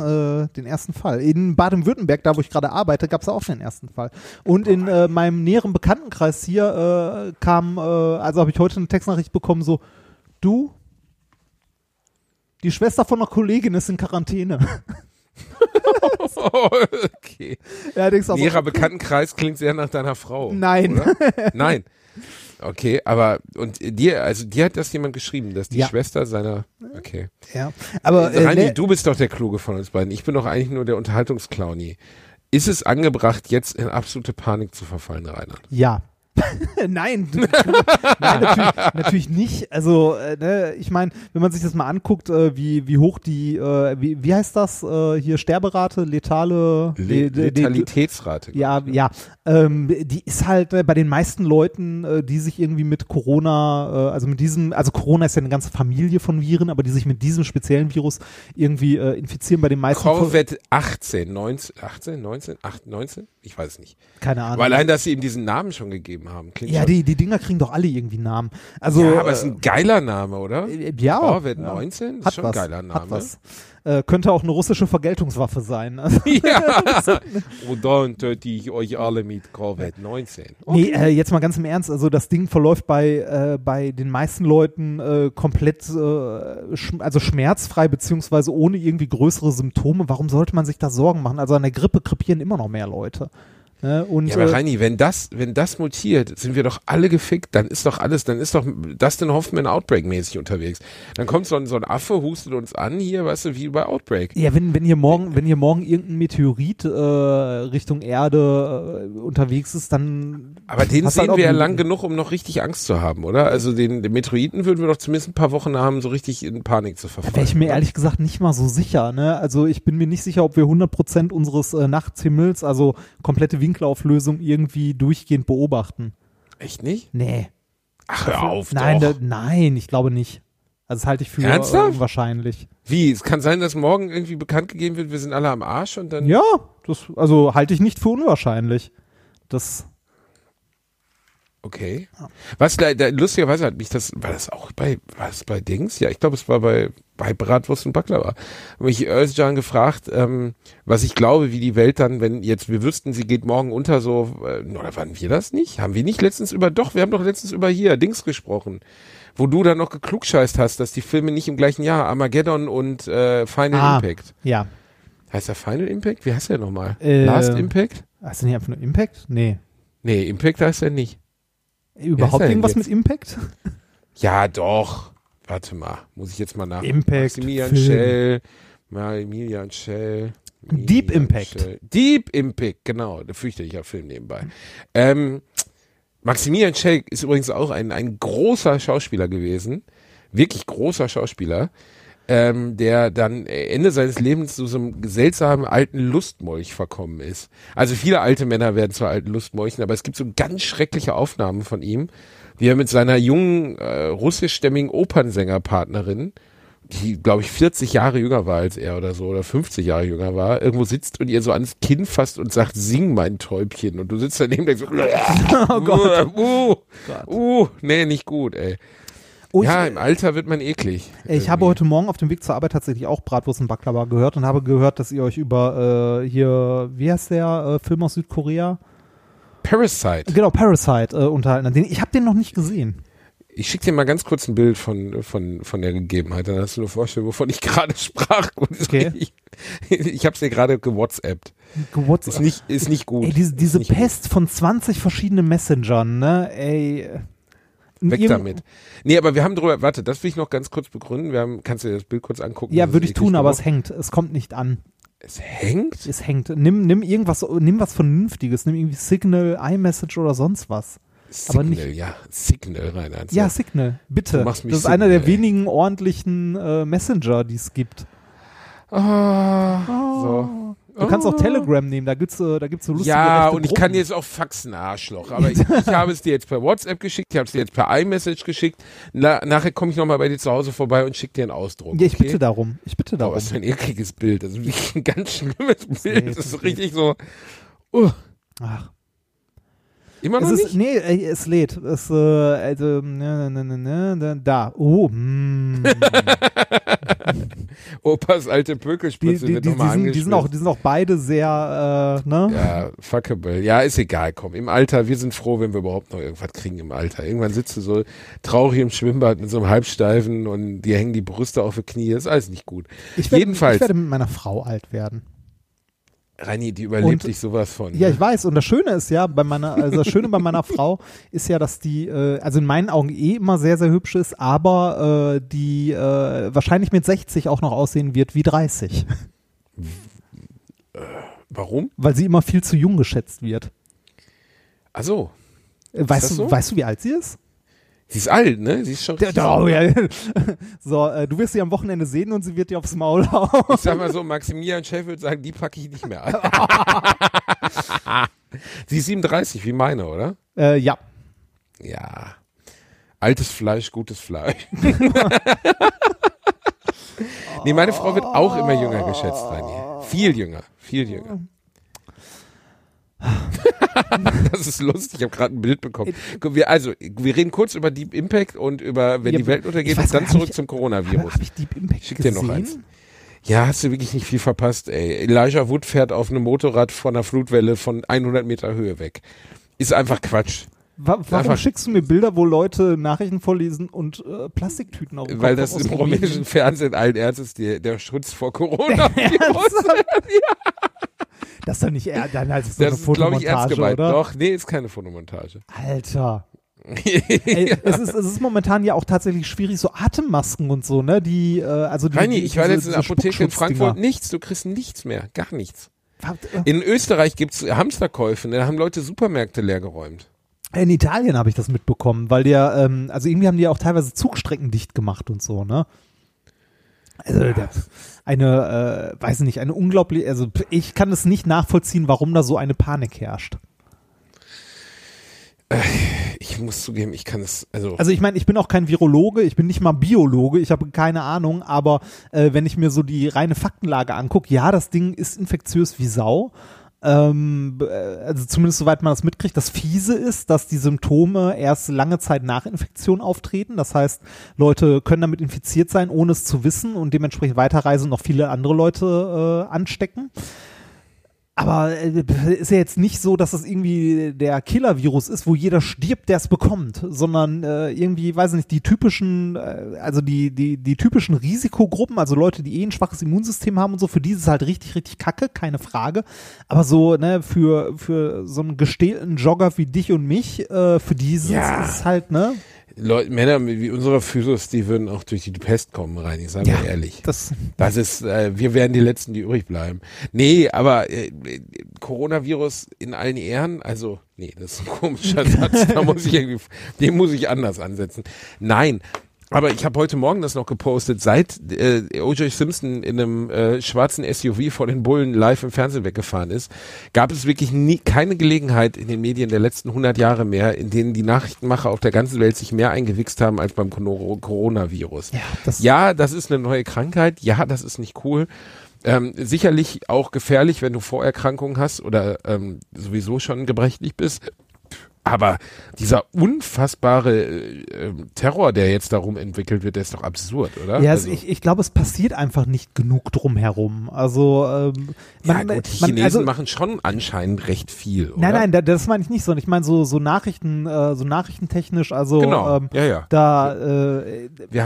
Fall. In Baden-Württemberg, da wo ich gerade arbeite, gab's da auch den ersten Fall. Und in meinem näheren Bekanntenkreis hier habe ich heute eine Textnachricht bekommen, so, du... Die Schwester von einer Kollegin ist in Quarantäne. Okay. Ja, denkst du auch in ihrer Bekanntenkreis klingt sehr nach deiner Frau. Nein. Oder? Nein. Okay, aber und dir hat das jemand geschrieben, dass die Schwester seiner... Okay. Ja. Aber Reini, du bist doch der Kluge von uns beiden. Ich bin doch eigentlich nur der Unterhaltungsclowny. Ist es angebracht, jetzt in absolute Panik zu verfallen, Reinhard? Ja. Nein, natürlich nicht. Also, ich meine, wenn man sich das mal anguckt, wie hoch die, wie heißt das hier, Sterberate, Letalitätsrate. Ja. Die ist halt bei den meisten Leuten, die sich irgendwie mit Corona, also Corona ist ja eine ganze Familie von Viren, aber die sich mit diesem speziellen Virus irgendwie infizieren, bei den meisten. Covid 19? Ich weiß es nicht. Keine Ahnung. Weil allein, dass sie ihm diesen Namen schon gegeben haben. Ja, die Dinger kriegen doch alle irgendwie Namen. Also, ja, aber es ist ein geiler Name, oder? Ja. Corvette 19 ist schon ein geiler Name. Hat was. Könnte auch eine russische Vergeltungswaffe sein. Also, ja. Und dann töte ich euch alle mit Corvette 19. Okay. Nee, jetzt mal ganz im Ernst. Also das Ding verläuft bei den meisten Leuten komplett schmerzfrei beziehungsweise ohne irgendwie größere Symptome. Warum sollte man sich da Sorgen machen? Also an der Grippe krepieren immer noch mehr Leute. Ne? Und, ja, aber Reini, wenn das mutiert, sind wir doch alle gefickt, dann ist doch Dustin Hoffman Outbreak-mäßig unterwegs. Dann kommt so ein Affe, hustet uns an hier, weißt du, wie bei Outbreak. Ja, wenn hier morgen irgendein Meteorit Richtung Erde unterwegs ist, dann... Aber den sehen wir ja lang genug, um noch richtig Angst zu haben, oder? Also den Meteoriten würden wir doch zumindest ein paar Wochen haben, so richtig in Panik zu verfallen. Da wäre ich mir ehrlich gesagt nicht mal so sicher, ne? Also ich bin mir nicht sicher, ob wir 100% unseres Nachthimmels, also komplette Winkelauflösung irgendwie durchgehend beobachten. Echt nicht? Nee. Ach, hör auf, nein, doch. Nein, ich glaube nicht. Also das halte ich für unwahrscheinlich. Wie? Es kann sein, dass morgen irgendwie bekannt gegeben wird, wir sind alle am Arsch und dann... Ja, das, also halte ich nicht für unwahrscheinlich. Das... Okay. Was, lustigerweise hat mich das, war das bei Dings? Ja, ich glaube, es war bei Bratwurst und Baklava. Mich Özcan gefragt, was ich glaube, wie die Welt dann, wenn jetzt wir wüssten, sie geht morgen unter, so, oder waren wir das nicht? Haben wir nicht letztens wir haben doch letztens über hier Dings gesprochen, wo du dann noch geklugscheißt hast, dass die Filme nicht im gleichen Jahr, Armageddon und Final Impact. Ja. Heißt der Final Impact? Wie heißt der nochmal? Last Impact? Heißt der nicht einfach nur Impact? Nee, Impact heißt er nicht. Überhaupt irgendwas mit Impact? Ja, doch. Warte mal. Muss ich jetzt mal nach. Impact. Maximilian Schell. Deep Impact. Deep Impact, genau. Da fürchte ich ja Film nebenbei. Maximilian Schell ist übrigens auch ein großer Schauspieler gewesen. Wirklich großer Schauspieler. Der dann Ende seines Lebens zu so einem seltsamen alten Lustmolch verkommen ist. Also viele alte Männer werden zu alten Lustmolchen, aber es gibt so ganz schreckliche Aufnahmen von ihm, wie er mit seiner jungen russischstämmigen Opernsängerpartnerin, die glaube ich 40 Jahre jünger war als er oder so, oder 50 Jahre jünger war, irgendwo sitzt und ihr so ans Kinn fasst und sagt, sing mein Täubchen. Und du sitzt daneben und denkst so, oh Gott. Nee, nicht gut, ey. Oh, ja, im Alter wird man eklig. Ich habe heute Morgen auf dem Weg zur Arbeit tatsächlich auch Bratwurst und Baklava gehört und habe gehört, dass ihr euch über hier, wie heißt der Film aus Südkorea? Parasite. Genau, Parasite unterhalten. Ich habe den noch nicht gesehen. Ich schicke dir mal ganz kurz ein Bild von der Gegebenheit, dann hast du eine Vorstellung, wovon ich gerade sprach. Okay. Ich habe es dir gerade gewhatsappt. Ist nicht gut. Ey, diese Pest gut. Von 20 verschiedenen Messengern, ne? Ey... Weg damit. Nee, aber wir haben drüber, warte, das will ich noch ganz kurz begründen. Kannst du dir das Bild kurz angucken? Ja, würde ich tun, aber es hängt. Es kommt nicht an. Es hängt? Es hängt. Nimm was Vernünftiges. Nimm irgendwie Signal, iMessage oder sonst was. Signal, aber nicht, ja. Signal rein. Also. Ja, Signal. Bitte. Du machst mich das Signal, ist einer der wenigen ordentlichen Messenger, die es gibt. So. Du kannst auch Telegram nehmen, da gibt's so lustige Ja, und ich kann jetzt auch faxen, Arschloch. Aber ich habe es dir jetzt per WhatsApp geschickt, ich habe es dir jetzt per iMessage geschickt. Nachher komme ich nochmal bei dir zu Hause vorbei und schicke dir einen Ausdruck. Ja, okay? Ich bitte darum. Oh, was für ein ekliges Bild. Das ist wirklich ein ganz schlimmes Bild. Das ist richtig so. Ach. Immer noch nicht? Nee, es lädt. Es, da. Oh, Opas alte Pökelspritze wird nochmal angespritzt. Die sind auch beide sehr, ne? Ja, fuckable. Ja, ist egal, komm. Im Alter, wir sind froh, wenn wir überhaupt noch irgendwas kriegen im Alter. Irgendwann sitzt du so traurig im Schwimmbad mit so einem Halbsteifen und dir hängen die Brüste auf die Knie. Das ist alles nicht gut. Ich werde mit meiner Frau alt werden. Reini, die überlebt sich sowas von. Ja, ich weiß. Und das Schöne ist ja, das Schöne bei meiner Frau ist ja, dass die, also in meinen Augen immer sehr, sehr hübsch ist, aber die wahrscheinlich mit 60 auch noch aussehen wird wie 30. Warum? Weil sie immer viel zu jung geschätzt wird. Ach so. Weißt du, wie alt sie ist? Sie ist alt, ne? Sie ist schon richtig alt. So, du wirst sie am Wochenende sehen und sie wird dir aufs Maul hauen. Ich sag mal so, Maximilian Schell würde sagen, die packe ich nicht mehr an. Sie ist 37, wie meine, oder? Ja. Ja. Altes Fleisch, gutes Fleisch. Nee, meine Frau wird auch immer jünger geschätzt, Daniel. Viel jünger, viel jünger. Das ist lustig, ich habe gerade ein Bild bekommen. Wir reden kurz über Deep Impact und über, wenn die Welt untergeht, und dann zurück zum Coronavirus. Habe ich Deep Impact Schick dir gesehen? Noch eins. Ja, hast du wirklich nicht viel verpasst, ey. Elijah Wood fährt auf einem Motorrad von einer Flutwelle von 100 Meter Höhe weg. Ist einfach Quatsch. Warum schickst du mir Bilder, wo Leute Nachrichten vorlesen und Plastiktüten auf? Weil das im rumänischen Fernsehen allen Ernstes der Schutz vor Corona ist. Das ist doch nicht ernst, das ist so eine Fotomontage, ich, ernst gemeint, oder? Doch, nee, ist keine Fotomontage. Alter. Ey, ja. Es ist momentan ja auch tatsächlich schwierig, so Atemmasken und so, ne? Ich war jetzt in der Apotheke in Frankfurt, nichts, du kriegst nichts mehr, gar nichts. In Österreich gibt es Hamsterkäufe, da haben Leute Supermärkte leergeräumt. In Italien habe ich das mitbekommen, weil irgendwie haben die auch teilweise Zugstrecken dicht gemacht und so, ne? Also eine unglaubliche, also ich kann es nicht nachvollziehen, warum da so eine Panik herrscht. Ich muss zugeben, ich kann es, also ich meine, ich bin auch kein Virologe, ich bin nicht mal Biologe, ich habe keine Ahnung, aber wenn ich mir so die reine Faktenlage angucke, ja, das Ding ist infektiös wie Sau. Also zumindest soweit man das mitkriegt. Das Fiese ist, dass die Symptome erst lange Zeit nach Infektion auftreten. Das heißt, Leute können damit infiziert sein, ohne es zu wissen und dementsprechend weiterreisen und noch viele andere Leute anstecken. Aber ist ja jetzt nicht so, dass das irgendwie der Killer-Virus ist, wo jeder stirbt, der es bekommt, sondern irgendwie, weiß ich nicht, die typischen, also die typischen Risikogruppen, also Leute, die ein schwaches Immunsystem haben und so, für die ist es halt richtig, richtig kacke, keine Frage. Aber so, ne, für so einen gestählten Jogger wie dich und mich, für die ist es halt, ne? Leute, Männer wie unsere Physios, die würden auch durch die Pest kommen rein, ich sage mal ehrlich. Das ist, wir werden die Letzten, die übrig bleiben. Nee, aber Coronavirus in allen Ehren, also, nee, das ist ein komischer Satz, den muss ich anders ansetzen. Nein, aber ich habe heute Morgen das noch gepostet, seit O.J. Simpson in einem schwarzen SUV vor den Bullen live im Fernsehen weggefahren ist, gab es wirklich keine Gelegenheit in den Medien der letzten 100 Jahre mehr, in denen die Nachrichtenmacher auf der ganzen Welt sich mehr eingewichst haben als beim Coronavirus. Das ist eine neue Krankheit, ja, das ist nicht cool. Sicherlich auch gefährlich, wenn du Vorerkrankungen hast oder sowieso schon gebrechlich bist. Aber dieser unfassbare Terror, der jetzt darum entwickelt wird, der ist doch absurd, oder? Ja, also ich glaube, es passiert einfach nicht genug drumherum. Also die Chinesen machen schon anscheinend recht viel, oder? Nein, das meine ich nicht, sondern ich meine so Nachrichten, so nachrichtentechnisch, also genau. Wir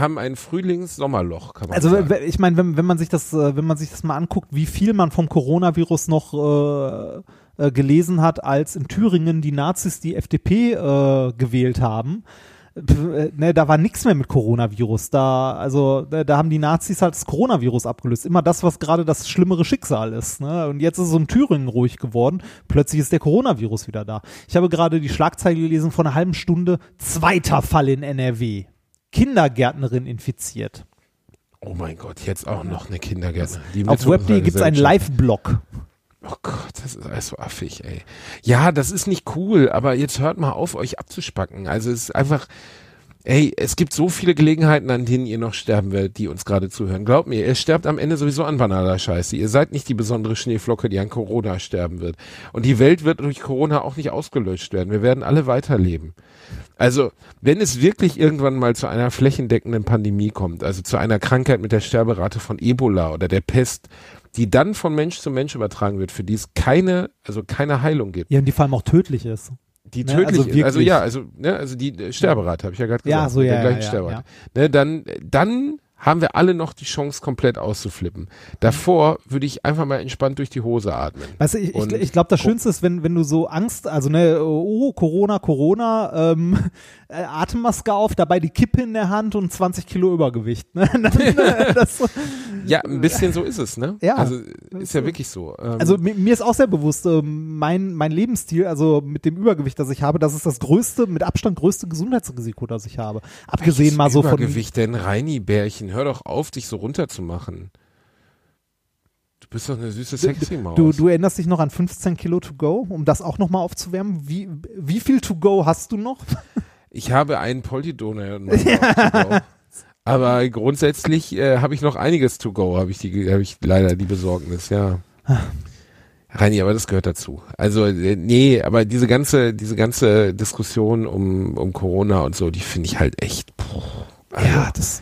haben ein Frühlings-Sommerloch, kann man sagen. Also ich meine, wenn man sich das mal anguckt, wie viel man vom Coronavirus noch gelesen hat, als in Thüringen die Nazis die FDP gewählt haben. Da war nichts mehr mit Coronavirus. Da haben die Nazis halt das Coronavirus abgelöst. Immer das, was gerade das schlimmere Schicksal ist. Ne? Und jetzt ist es um Thüringen ruhig geworden. Plötzlich ist der Coronavirus wieder da. Ich habe gerade die Schlagzeile gelesen vor einer halben Stunde. 2. Fall in NRW. Kindergärtnerin infiziert. Oh mein Gott, jetzt auch noch eine Kindergärtnerin. Auf web.de gibt es einen Live-Blog. Oh Gott, das ist alles so affig, ey. Ja, das ist nicht cool, aber jetzt hört mal auf, euch abzuspacken. Also es ist einfach, ey, es gibt so viele Gelegenheiten, an denen ihr noch sterben werdet, die uns gerade zuhören. Glaubt mir, ihr sterbt am Ende sowieso an banaler Scheiße. Ihr seid nicht die besondere Schneeflocke, die an Corona sterben wird. Und die Welt wird durch Corona auch nicht ausgelöscht werden. Wir werden alle weiterleben. Also, wenn es wirklich irgendwann mal zu einer flächendeckenden Pandemie kommt, also zu einer Krankheit mit der Sterberate von Ebola oder der Pest, die dann von Mensch zu Mensch übertragen wird, für die es keine Heilung gibt. Ja, und die vor allem auch tödlich ist. Die tödlich ist. Also die Sterberate, habe ich ja gerade gesagt. Ja, so, ja, ja. Dann haben wir alle noch die Chance, komplett auszuflippen. Davor würde ich einfach mal entspannt durch die Hose atmen. Weißt du, ich glaube, das Schönste ist, wenn du so Angst, also ne, oh, Corona, Atemmaske auf, dabei die Kippe in der Hand und 20 Kilo Übergewicht. Ne? Ja, ein bisschen so ist es, ne? Ja, also ist ja wirklich so. Also mir ist auch sehr bewusst, mein Lebensstil, also mit dem Übergewicht, das ich habe, das ist das größte, mit Abstand größte Gesundheitsrisiko, das ich habe. Abgesehen mal so von Übergewicht, denn Reini-Bärchen, hör doch auf, dich so runterzumachen. Du bist doch eine süße Sexy-Maus. Du erinnerst dich noch an 15 Kilo to go, um das auch nochmal aufzuwärmen? Wie viel to go hast du noch? Ich habe einen Polydonor noch to go. Aber grundsätzlich habe ich noch einiges to go, habe ich leider die Besorgnis, ja. Reini, aber das gehört dazu. Also nee, aber diese ganze Diskussion um Corona und so, die finde ich halt echt also, ja, das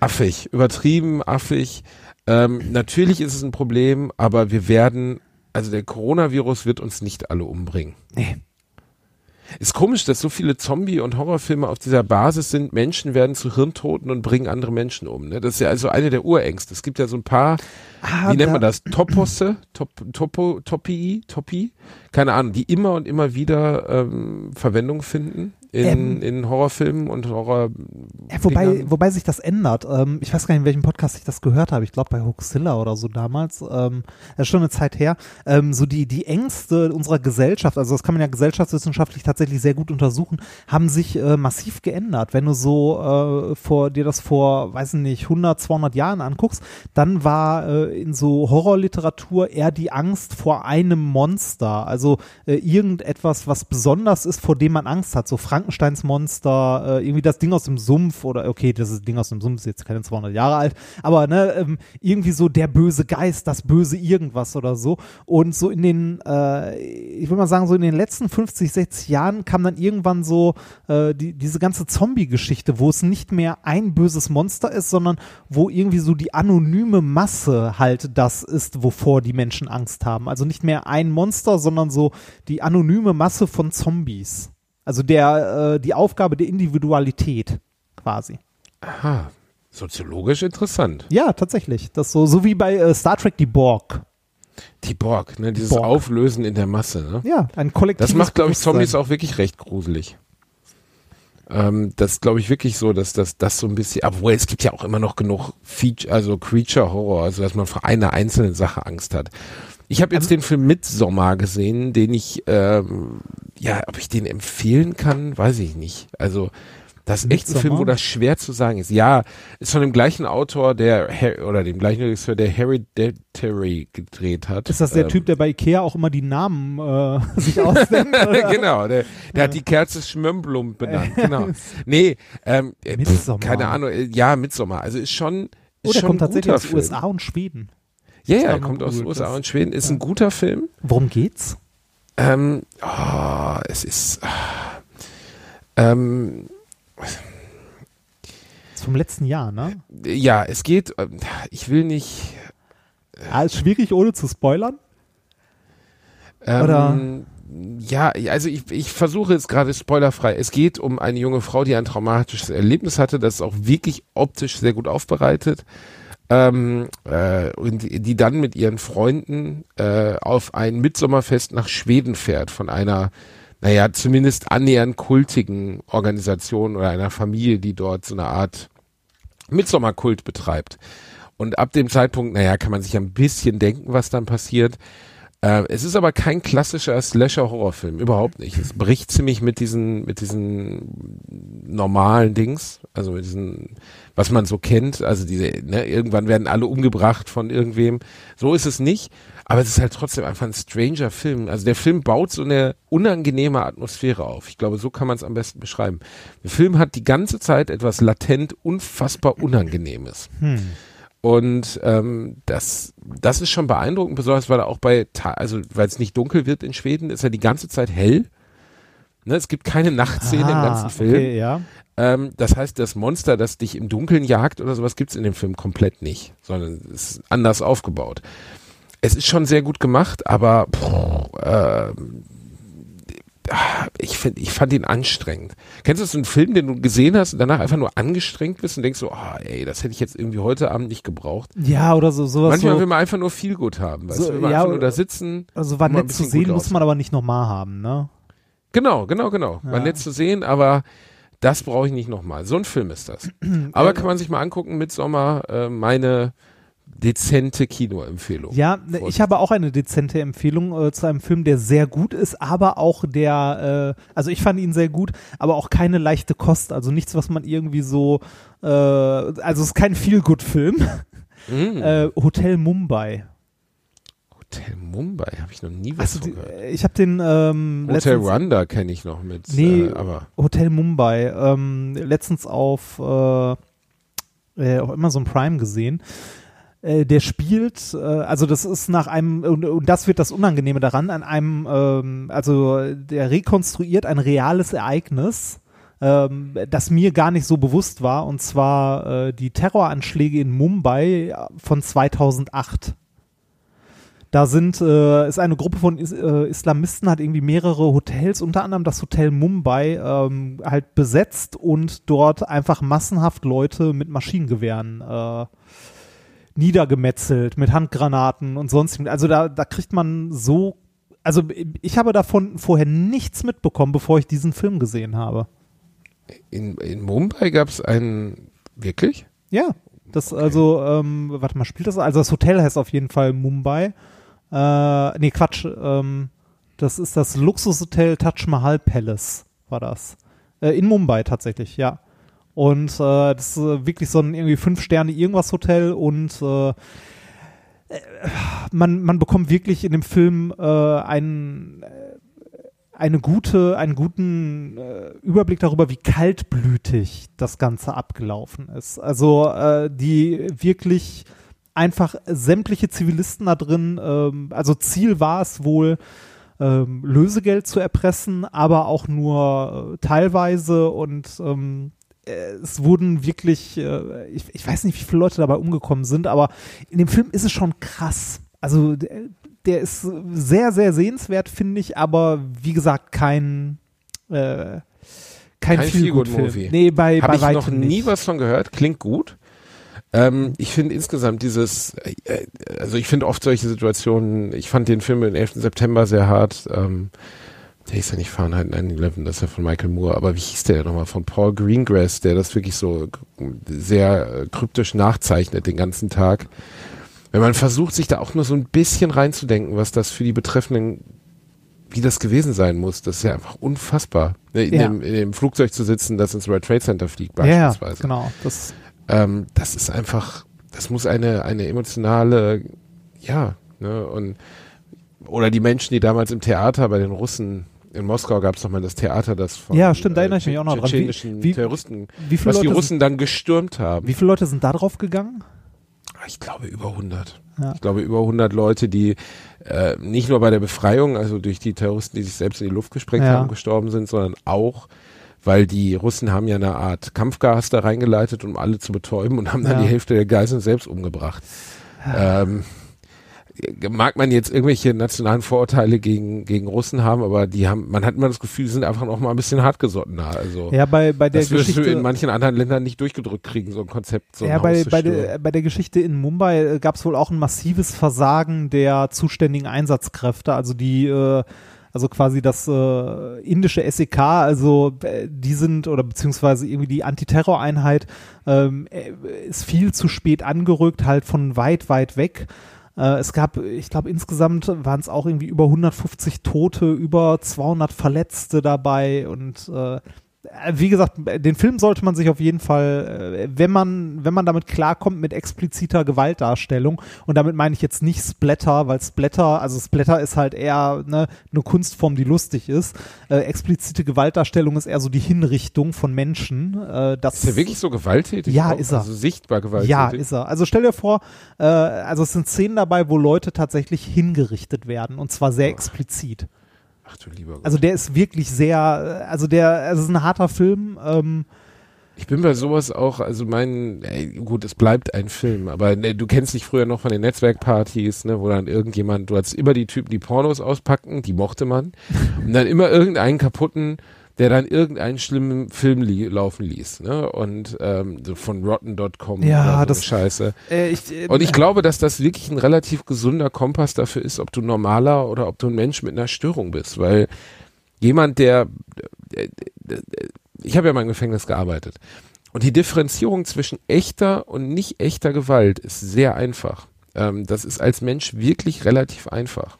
affig, übertrieben, affig. Natürlich ist es ein Problem, aber der Coronavirus wird uns nicht alle umbringen. Nee. Ist komisch, dass so viele Zombie- und Horrorfilme auf dieser Basis sind, Menschen werden zu Hirntoten und bringen andere Menschen um. Ne? Das ist ja also eine der Urängste. Es gibt ja so ein paar, wie nennt man das? Toposse? Topi? Keine Ahnung, die immer und immer wieder Verwendung finden in Horrorfilmen und Horror. Ja, wobei sich das ändert. Ich weiß gar nicht, in welchem Podcast ich das gehört habe. Ich glaube, bei Hoaxilla oder so damals. Das ist schon eine Zeit her. So die Ängste unserer Gesellschaft, also das kann man ja gesellschaftswissenschaftlich tatsächlich sehr gut untersuchen, haben sich massiv geändert. Wenn du so dir das vor, weiß nicht, 100, 200 Jahren anguckst, dann war in so Horrorliteratur eher die Angst vor einem Monster. Also irgendetwas, was besonders ist, vor dem man Angst hat. So Frankensteins Monster, irgendwie das Ding aus dem Sumpf oder okay, das Ding aus dem Sumpf ist jetzt keine 200 Jahre alt, aber ne, irgendwie so der böse Geist, das böse irgendwas oder so. Und so in den, ich würde mal sagen, so in den letzten 50, 60 Jahren kam dann irgendwann so diese ganze Zombie-Geschichte, wo es nicht mehr ein böses Monster ist, sondern wo irgendwie so die anonyme Masse halt das ist, wovor die Menschen Angst haben. Also nicht mehr ein Monster, sondern so die anonyme Masse von Zombies. Also die Aufgabe der Individualität quasi. Aha, soziologisch interessant. Ja, tatsächlich. Das so wie bei Star Trek die Borg. Die Borg, ne? Dieses Borg. Auflösen in der Masse. Ne? Ja, ein kollektives. Das macht, glaube ich, Zombies auch wirklich recht gruselig. Das ist, glaube ich, wirklich so, dass das so ein bisschen, obwohl es gibt ja auch immer noch genug Feature, also Creature-Horror, also dass man vor einer einzelnen Sache Angst hat. Ich habe jetzt den Film Midsommar gesehen, den ich, ob ich den empfehlen kann, weiß ich nicht. Also das ist echt ein Film, wo das schwer zu sagen ist. Ja, ist von dem gleichen Autor, dem gleichen Regisseur, der Hereditary gedreht hat. Ist das der Typ, der bei Ikea auch immer die Namen sich ausdenkt? Genau, der hat die Kerze Schmömblum benannt, genau. Nee, keine Ahnung, ja, Midsommar. Also ist schon der kommt tatsächlich aus den USA und Schweden. Ja, er kommt aus den USA und Schweden. Ist ein guter Film. Worum geht's? Es ist... ist vom letzten Jahr, ne? Ja, es geht... Ich will nicht... ist schwierig, ohne zu spoilern? Oder... Ja, also ich versuche jetzt gerade spoilerfrei. Es geht um eine junge Frau, die ein traumatisches Erlebnis hatte, das ist auch wirklich optisch sehr gut aufbereitet. Und die dann mit ihren Freunden auf ein Mitsommerfest nach Schweden fährt von einer, naja, zumindest annähernd kultigen Organisation oder einer Familie, die dort so eine Art Mitsommerkult betreibt. Und ab dem Zeitpunkt, naja, kann man sich ein bisschen denken, was dann passiert. Es ist aber kein klassischer Slasher-Horrorfilm, überhaupt nicht. Es bricht ziemlich mit diesen normalen Dings, also mit diesen, was man so kennt, also diese, ne, irgendwann werden alle umgebracht von irgendwem. So ist es nicht, aber es ist halt trotzdem einfach ein stranger Film. Also der Film baut so eine unangenehme Atmosphäre auf. Ich glaube, so kann man es am besten beschreiben. Der Film hat die ganze Zeit etwas latent, unfassbar Unangenehmes. Und das ist schon beeindruckend, besonders weil er auch weil es nicht dunkel wird in Schweden, ist er die ganze Zeit hell. Ne, es gibt keine Nachtszene im ganzen Film. Okay, ja. Das heißt, das Monster, das dich im Dunkeln jagt oder sowas, gibt es in dem Film komplett nicht, sondern es ist anders aufgebaut. Es ist schon sehr gut gemacht, aber ich fand ihn anstrengend. Kennst du so einen Film, den du gesehen hast und danach einfach nur angestrengt bist und denkst so, oh, ey, das hätte ich jetzt irgendwie heute Abend nicht gebraucht? Ja, oder so sowas. Manchmal will man einfach nur Feelgood haben, weißt du, will man einfach nur da sitzen. Also war nett zu sehen, muss man aber nicht nochmal haben, ne? Genau. Ja. War nett zu sehen, aber das brauche ich nicht nochmal. So ein Film ist das. Aber kann man sich mal angucken, Midsommar, meine dezente Kinoempfehlung. Ja, ich habe auch eine dezente Empfehlung zu einem Film, der sehr gut ist, aber auch der, also ich fand ihn sehr gut, aber auch keine leichte Kost, also nichts, was man irgendwie so, also es ist kein Feel-Good-Film. Hotel Mumbai. Hotel Mumbai, habe ich noch nie was von gehört. Ich habe den Hotel Rwanda kenne ich noch mit. Nee, aber Hotel Mumbai, letztens auf auch immer so ein Prime gesehen. Der spielt, also das ist nach einem, und das wird das Unangenehme daran, an einem, also der rekonstruiert ein reales Ereignis, das mir gar nicht so bewusst war, und zwar die Terroranschläge in Mumbai von 2008. Da ist eine Gruppe von Islamisten, hat irgendwie mehrere Hotels, unter anderem das Hotel Mumbai, halt besetzt und dort einfach massenhaft Leute mit Maschinengewehren niedergemetzelt, mit Handgranaten und sonstigen. Also da kriegt man so, also ich habe davon vorher nichts mitbekommen, bevor ich diesen Film gesehen habe. In Mumbai gab es einen, wirklich? Ja, das okay. Also, warte mal, spielt das? Also das Hotel heißt auf jeden Fall Mumbai. Nee, Quatsch. Das ist das Luxushotel Taj Mahal Palace, war das. In Mumbai tatsächlich, ja. Und das ist wirklich so ein irgendwie 5-Sterne-Irgendwas-Hotel und man bekommt wirklich in dem Film einen guten Überblick darüber, wie kaltblütig das Ganze abgelaufen ist. Also die wirklich einfach sämtliche Zivilisten da drin, also Ziel war es wohl, Lösegeld zu erpressen, aber auch nur teilweise, und es wurden wirklich, ich weiß nicht, wie viele Leute dabei umgekommen sind, aber in dem Film ist es schon krass. Also der ist sehr, sehr sehenswert, finde ich, aber wie gesagt, kein Feel-Good-Movie. Nee, bei weitem noch nie nicht. Was von gehört, klingt gut. Ich finde insgesamt dieses, also ich finde oft solche Situationen, ich fand den Film den 11. September sehr hart, der ist ja nicht Fahrenheit 9/11, das ist ja von Michael Moore, aber wie hieß der ja nochmal? Von Paul Greengrass, der das wirklich so sehr kryptisch nachzeichnet den ganzen Tag. Wenn man versucht, sich da auch nur so ein bisschen reinzudenken, was das für die Betreffenden, wie das gewesen sein muss, das ist ja einfach unfassbar. In dem Flugzeug zu sitzen, das ins World Trade Center fliegt beispielsweise. Ja, genau. Das ist einfach, das muss eine emotionale, ja, ne, und oder die Menschen, die damals im Theater bei den Russen in Moskau, gab es nochmal das Theater, das von tschetschenischen Terroristen, was die Russen dann gestürmt haben. Wie viele Leute sind da drauf gegangen? Ich glaube über 100. Ja. Ich glaube über 100 Leute, die nicht nur bei der Befreiung, also durch die Terroristen, die sich selbst in die Luft gesprengt haben, gestorben sind, sondern auch, weil die Russen haben ja eine Art Kampfgas da reingeleitet, um alle zu betäuben, und haben dann die Hälfte der Geiseln selbst umgebracht. Ja. Mag man jetzt irgendwelche nationalen Vorurteile gegen Russen haben, aber man hat immer das Gefühl, die sind einfach noch mal ein bisschen hartgesottener. Also ja, bei der das Geschichte, wirst du in manchen anderen Ländern nicht durchgedrückt kriegen, so ein Konzept. So ja, ein bei der Geschichte in Mumbai gab es wohl auch ein massives Versagen der zuständigen Einsatzkräfte, also die also quasi das indische SEK, also die sind, oder beziehungsweise irgendwie die Antiterroreinheit ist viel zu spät angerückt, halt von weit, weit weg. Es gab, ich glaube, insgesamt waren es auch irgendwie über 150 Tote, über 200 Verletzte dabei, und wie gesagt, den Film sollte man sich auf jeden Fall, wenn man damit klarkommt, mit expliziter Gewaltdarstellung, und damit meine ich jetzt nicht Splatter, weil Splatter ist halt eher eine Kunstform, die lustig ist. Explizite Gewaltdarstellung ist eher so die Hinrichtung von Menschen. Ist er wirklich so gewalttätig? Ja, ist er. Also sichtbar gewalttätig? Ja, ist er. Also stell dir vor, also es sind Szenen dabei, wo Leute tatsächlich hingerichtet werden, und zwar sehr explizit. Ach du lieber Gott. Also der ist wirklich sehr, also es ist ein harter Film. Ich bin bei sowas auch, also gut, es bleibt ein Film, aber du kennst dich früher noch von den Netzwerkpartys, ne, wo dann irgendjemand, du hattest immer die Typen, die Pornos auspacken, die mochte man, und dann immer irgendeinen kaputten, der dann irgendeinen schlimmen Film laufen ließ, ne? Und so von Rotten.com ja, oder so das Scheiße. Und ich glaube, dass das wirklich ein relativ gesunder Kompass dafür ist, ob du normaler oder ob du ein Mensch mit einer Störung bist, weil jemand, ich habe ja mal im Gefängnis gearbeitet und die Differenzierung zwischen echter und nicht echter Gewalt ist sehr einfach. Das ist als Mensch wirklich relativ einfach.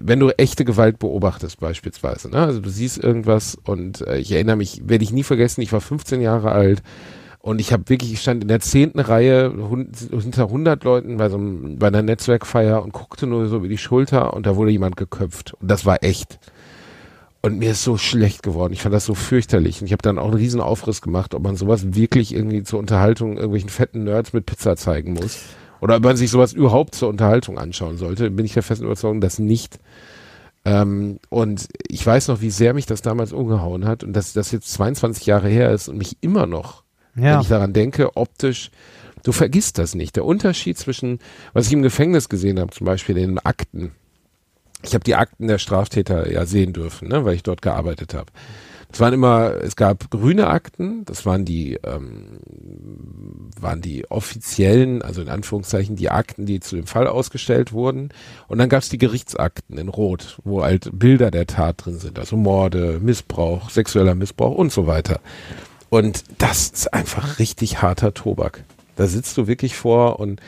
Wenn du echte Gewalt beobachtest beispielsweise, ne? Also du siehst irgendwas und ich erinnere mich, werde ich nie vergessen, ich war 15 Jahre alt und ich stand in der 10. Reihe hinter 100 Leuten bei einer Netzwerkfeier und guckte nur so über die Schulter und da wurde jemand geköpft und das war echt. Und mir ist so schlecht geworden, ich fand das so fürchterlich und ich habe dann auch einen riesen Aufriss gemacht, ob man sowas wirklich irgendwie zur Unterhaltung irgendwelchen fetten Nerds mit Pizza zeigen muss. Oder ob man sich sowas überhaupt zur Unterhaltung anschauen sollte, bin ich der festen Überzeugung, dass nicht. Und ich weiß noch, wie sehr mich das damals umgehauen hat und dass das jetzt 22 Jahre her ist und mich immer noch, ja, wenn ich daran denke, optisch, du vergisst das nicht. Der Unterschied zwischen, was ich im Gefängnis gesehen habe, zum Beispiel in den Akten. Ich habe die Akten der Straftäter ja sehen dürfen, ne, weil ich dort gearbeitet habe. Es gab grüne Akten, das waren die offiziellen, also in Anführungszeichen die Akten, die zu dem Fall ausgestellt wurden. Und dann gab es die Gerichtsakten in Rot, wo halt Bilder der Tat drin sind, also Morde, Missbrauch, sexueller Missbrauch und so weiter. Und das ist einfach richtig harter Tobak. Da sitzt du wirklich vor und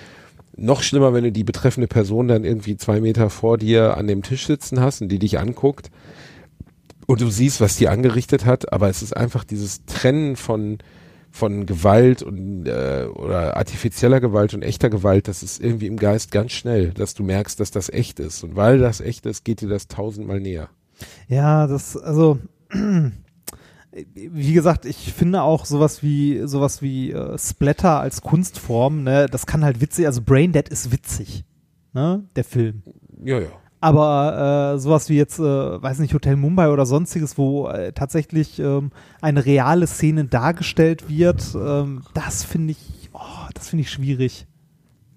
noch schlimmer, wenn du die betreffende Person dann irgendwie 2 Meter vor dir an dem Tisch sitzen hast und die dich anguckt. Und du siehst, was die angerichtet hat, aber es ist einfach dieses Trennen von Gewalt und oder artifizieller Gewalt und echter Gewalt, das ist irgendwie im Geist ganz schnell, dass du merkst, dass das echt ist. Und weil das echt ist, geht dir das 1000-mal näher. Ja, wie gesagt, ich finde auch sowas wie Splatter als Kunstform, ne, das kann halt witzig, also Braindead ist witzig, ne, der Film. Ja, ja. Aber sowas wie jetzt, weiß nicht, Hotel Mumbai oder sonstiges, wo tatsächlich eine reale Szene dargestellt wird, das finde ich schwierig.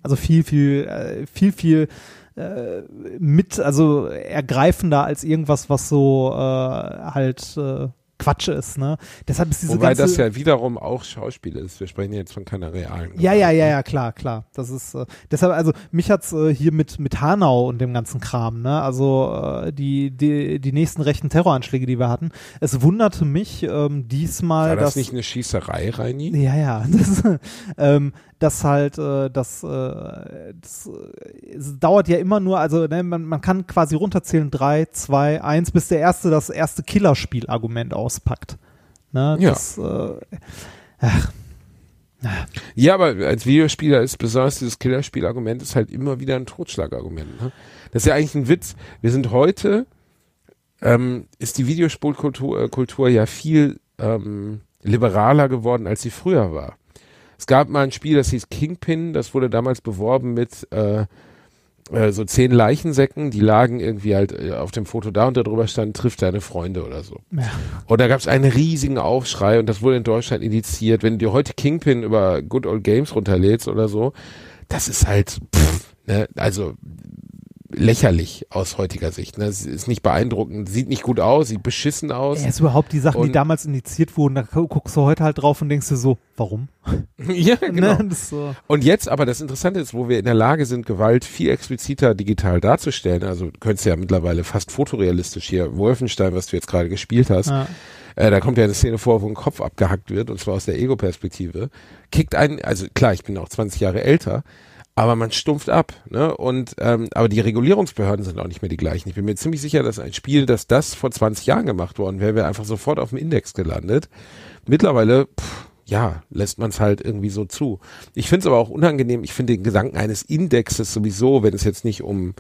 Also viel mit, also ergreifender als irgendwas, was so Quatsch ist, ne? Deshalb ist Wobei das ja wiederum auch Schauspiel ist. Wir sprechen jetzt von keiner realen. Ja, klar. Das ist deshalb, also mich hat's hier mit Hanau und dem ganzen Kram, ne? Also die nächsten rechten Terroranschläge, die wir hatten. Es wunderte mich diesmal, dass nicht eine Schießerei, Reini? Ja, das das halt, das dauert ja immer nur, also ne, man kann quasi runterzählen, 3, 2, 1, bis der Erste das erste Killerspiel-Argument auspackt. Ne, ja. Ja, aber als Videospieler ist besonders dieses Killerspiel-Argument ist halt immer wieder ein Totschlagargument. Ne? Das ist ja eigentlich ein Witz. Wir sind heute, ist die Videospielkultur ja viel liberaler geworden, als sie früher war. Es gab mal ein Spiel, das hieß Kingpin, das wurde damals beworben mit so 10 Leichensäcken, die lagen irgendwie halt auf dem Foto da und da drüber stand, trifft deine Freunde oder so. Ja. Und da gab es einen riesigen Aufschrei und das wurde in Deutschland indiziert. Wenn du dir heute Kingpin über Good Old Games runterlädst oder so, das ist halt, ne, also lächerlich aus heutiger Sicht. Ne? Es ist nicht beeindruckend, sieht nicht gut aus, sieht beschissen aus. Ja, ist überhaupt die Sachen, die damals indiziert wurden, da guckst du heute halt drauf und denkst dir so, warum? Ja, genau. Ne? So. Und jetzt aber das Interessante ist, wo wir in der Lage sind, Gewalt viel expliziter digital darzustellen, also du könntest ja mittlerweile fast fotorealistisch hier, Wolfenstein, was du jetzt gerade gespielt hast, ja. Da kommt ja eine Szene vor, wo ein Kopf abgehackt wird und zwar aus der Ego-Perspektive, kickt einen, also klar, ich bin auch 20 Jahre älter, aber man stumpft ab, ne? Und aber die Regulierungsbehörden sind auch nicht mehr die gleichen. Ich bin mir ziemlich sicher, dass ein Spiel, das vor 20 Jahren gemacht worden wäre, einfach sofort auf dem Index gelandet. Mittlerweile, lässt man es halt irgendwie so zu. Ich finde es aber auch unangenehm. Ich finde den Gedanken eines Indexes sowieso, wenn es jetzt nicht um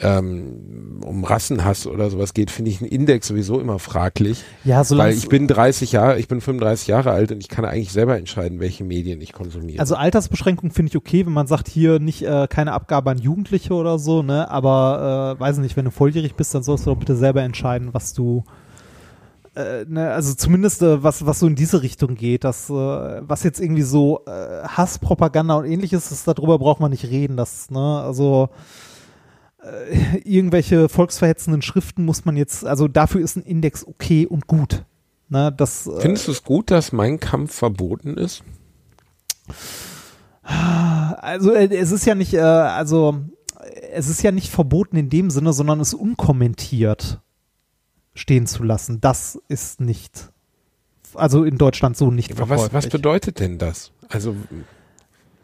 Rassenhass oder sowas geht, finde ich einen Index sowieso immer fraglich. Ja, weil ich bin 35 Jahre alt und ich kann eigentlich selber entscheiden, welche Medien ich konsumiere. Also Altersbeschränkung finde ich okay, wenn man sagt, hier nicht keine Abgabe an Jugendliche oder so, ne? Aber weiß nicht, wenn du volljährig bist, dann sollst du doch bitte selber entscheiden, was du ne, also zumindest was so in diese Richtung geht, dass was jetzt irgendwie so Hasspropaganda und ähnliches ist, darüber braucht man nicht reden, das, ne, also irgendwelche volksverhetzenden Schriften muss man jetzt, also dafür ist ein Index okay und gut. Ne, das, findest du es gut, dass Mein Kampf verboten ist? Also es ist ja nicht, es ist ja nicht verboten in dem Sinne, sondern es unkommentiert stehen zu lassen. Das ist nicht, also in Deutschland so nicht verboten. Was bedeutet denn das? Also,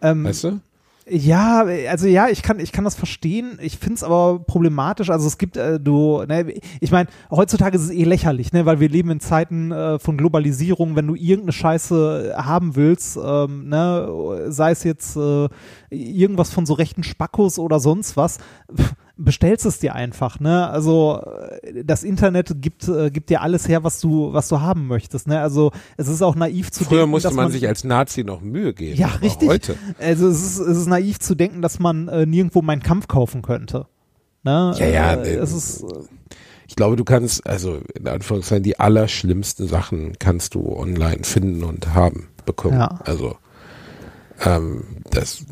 weißt du? Ja, also ja, ich kann das verstehen. Ich find's aber problematisch. Also es gibt, ich meine, heutzutage ist es eh lächerlich, ne, weil wir leben in Zeiten von Globalisierung. Wenn du irgendeine Scheiße haben willst, ne, sei es jetzt irgendwas von so rechten Spackos oder sonst was, bestellst es dir einfach, ne? Also das Internet gibt dir alles her, was du haben möchtest, ne? Also es ist auch naiv zu denken, musste man sich als Nazi noch Mühe geben. Ja, richtig. Heute. Also es ist naiv zu denken, dass man nirgendwo Meinen Kampf kaufen könnte, ne? Ja, es ist. Ich glaube, du kannst, also in Anführungszeichen, die allerschlimmsten Sachen kannst du online finden und haben bekommen. Ja. Also das.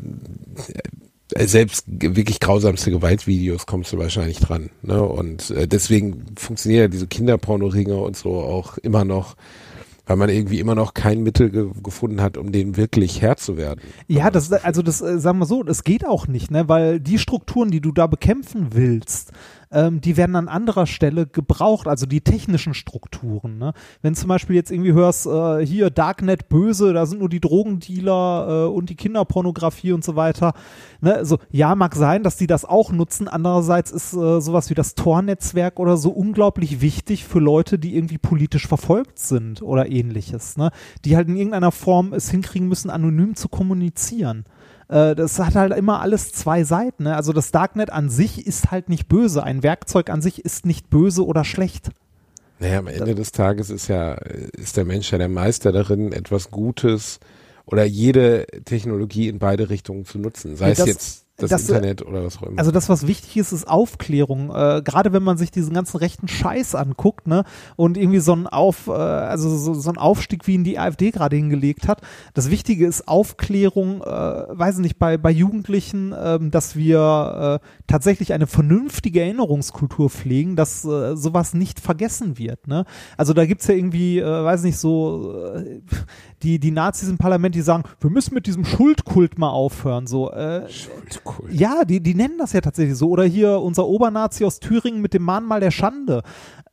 Selbst wirklich grausamste Gewaltvideos kommst du wahrscheinlich dran, ne? Und deswegen funktionieren ja diese Kinderpornoringe und so auch immer noch, weil man irgendwie immer noch kein Mittel gefunden hat, um denen wirklich Herr zu werden. Ja, das sagen wir so, das geht auch nicht, ne? Weil die Strukturen, die du da bekämpfen willst, die werden an anderer Stelle gebraucht, also die technischen Strukturen, ne? Wenn zum Beispiel jetzt irgendwie hörst, hier Darknet böse, da sind nur die Drogendealer und die Kinderpornografie und so weiter, ne? Also, ja, mag sein, dass die das auch nutzen, andererseits ist sowas wie das Tor-Netzwerk oder so unglaublich wichtig für Leute, die irgendwie politisch verfolgt sind oder ähnliches, ne? Die halt in irgendeiner Form es hinkriegen müssen, anonym zu kommunizieren. Das hat halt immer alles zwei Seiten, ne? Also das Darknet an sich ist halt nicht böse. Ein Werkzeug an sich ist nicht böse oder schlecht. Naja, am Ende des Tages ist der Mensch ja der Meister darin, etwas Gutes oder jede Technologie in beide Richtungen zu nutzen. Sei es jetzt das Internet oder was auch immer. Also das, was wichtig ist, ist Aufklärung. Gerade wenn man sich diesen ganzen rechten Scheiß anguckt, ne, und irgendwie so einen Aufstieg, wie ihn die AfD gerade hingelegt hat. Das Wichtige ist Aufklärung, weiß ich nicht, bei Jugendlichen, dass wir tatsächlich eine vernünftige Erinnerungskultur pflegen, dass sowas nicht vergessen wird, ne? Also da gibt's ja irgendwie, weiß ich nicht, so die Nazis im Parlament, die sagen, wir müssen mit diesem Schuldkult mal aufhören, so. Cool. Ja, die nennen das ja tatsächlich so. Oder hier unser Obernazi aus Thüringen mit dem Mahnmal der Schande.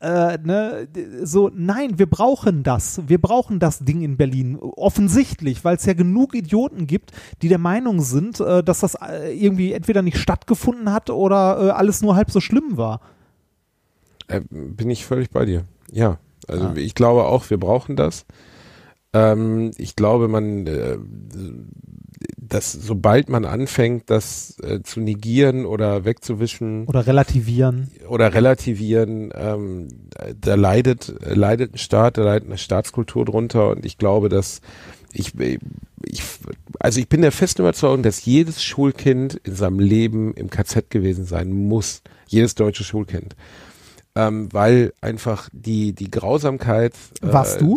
Ne? So, nein, wir brauchen das. Wir brauchen das Ding in Berlin. Offensichtlich, weil es ja genug Idioten gibt, die der Meinung sind, dass das irgendwie entweder nicht stattgefunden hat oder alles nur halb so schlimm war. Bin ich völlig bei dir. Ja, also ich glaube auch, wir brauchen das. Ich glaube, dass sobald man anfängt, das zu negieren oder wegzuwischen oder relativieren, da leidet ein Staat, da leidet eine Staatskultur drunter, und ich glaube, dass ich bin der festen Überzeugung, dass jedes Schulkind in seinem Leben im KZ gewesen sein muss, jedes deutsche Schulkind, weil einfach die Grausamkeit. Warst du?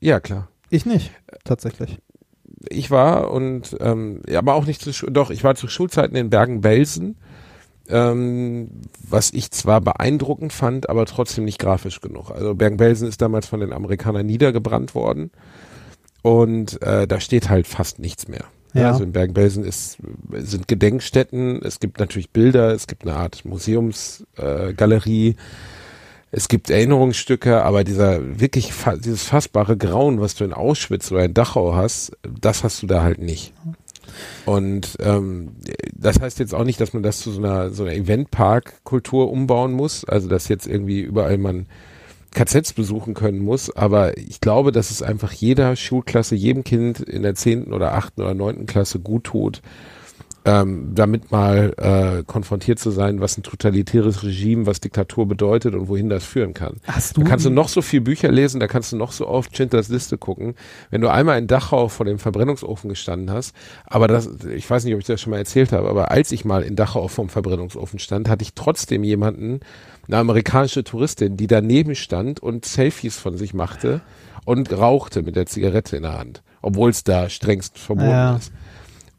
Ja, klar. Ich nicht, tatsächlich. Ich war und, aber auch nicht doch, ich war zu Schulzeiten in Bergen-Belsen, was ich zwar beeindruckend fand, aber trotzdem nicht grafisch genug. Also Bergen-Belsen ist damals von den Amerikanern niedergebrannt worden, und da steht halt fast nichts mehr. Ja. Also in Bergen-Belsen sind Gedenkstätten, es gibt natürlich Bilder, es gibt eine Art Museumsgalerie, es gibt Erinnerungsstücke, aber dieses fassbare Grauen, was du in Auschwitz oder in Dachau hast, das hast du da halt nicht. Und das heißt jetzt auch nicht, dass man das zu so einer Eventpark-Kultur umbauen muss, also dass jetzt irgendwie überall man KZs besuchen können muss, aber ich glaube, dass es einfach jeder Schulklasse, jedem Kind in der 10. oder 8. oder 9. Klasse gut tut, damit mal konfrontiert zu sein, was ein totalitäres Regime, was Diktatur bedeutet und wohin das führen kann. Da kannst du noch so viel Bücher lesen, da kannst du noch so oft Schindlers Liste gucken. Wenn du einmal in Dachau vor dem Verbrennungsofen gestanden hast, aber das, ich weiß nicht, ob ich das schon mal erzählt habe, aber als ich mal in Dachau vor dem Verbrennungsofen stand, hatte ich trotzdem jemanden, eine amerikanische Touristin, die daneben stand und Selfies von sich machte und rauchte mit der Zigarette in der Hand, obwohl es da strengst verboten ist.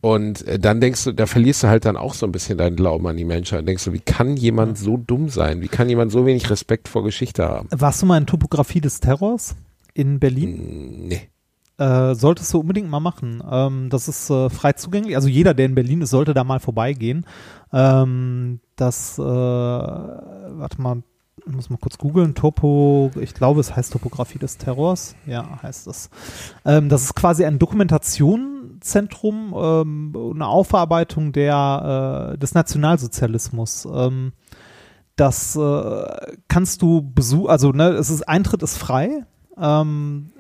Und dann denkst du, da verlierst du halt dann auch so ein bisschen deinen Glauben an die Menschheit. Und denkst du, wie kann jemand so dumm sein? Wie kann jemand so wenig Respekt vor Geschichte haben? Warst du mal in Topografie des Terrors in Berlin? Nee. Solltest du unbedingt mal machen. Das ist frei zugänglich. Also jeder, der in Berlin ist, sollte da mal vorbeigehen. Warte mal, ich muss mal kurz googeln. Ich glaube, es heißt Topografie des Terrors. Ja, heißt es. Das ist quasi eine Dokumentation, Zentrum, eine Aufarbeitung des Nationalsozialismus. Das kannst du besuchen, also ne, Eintritt ist frei und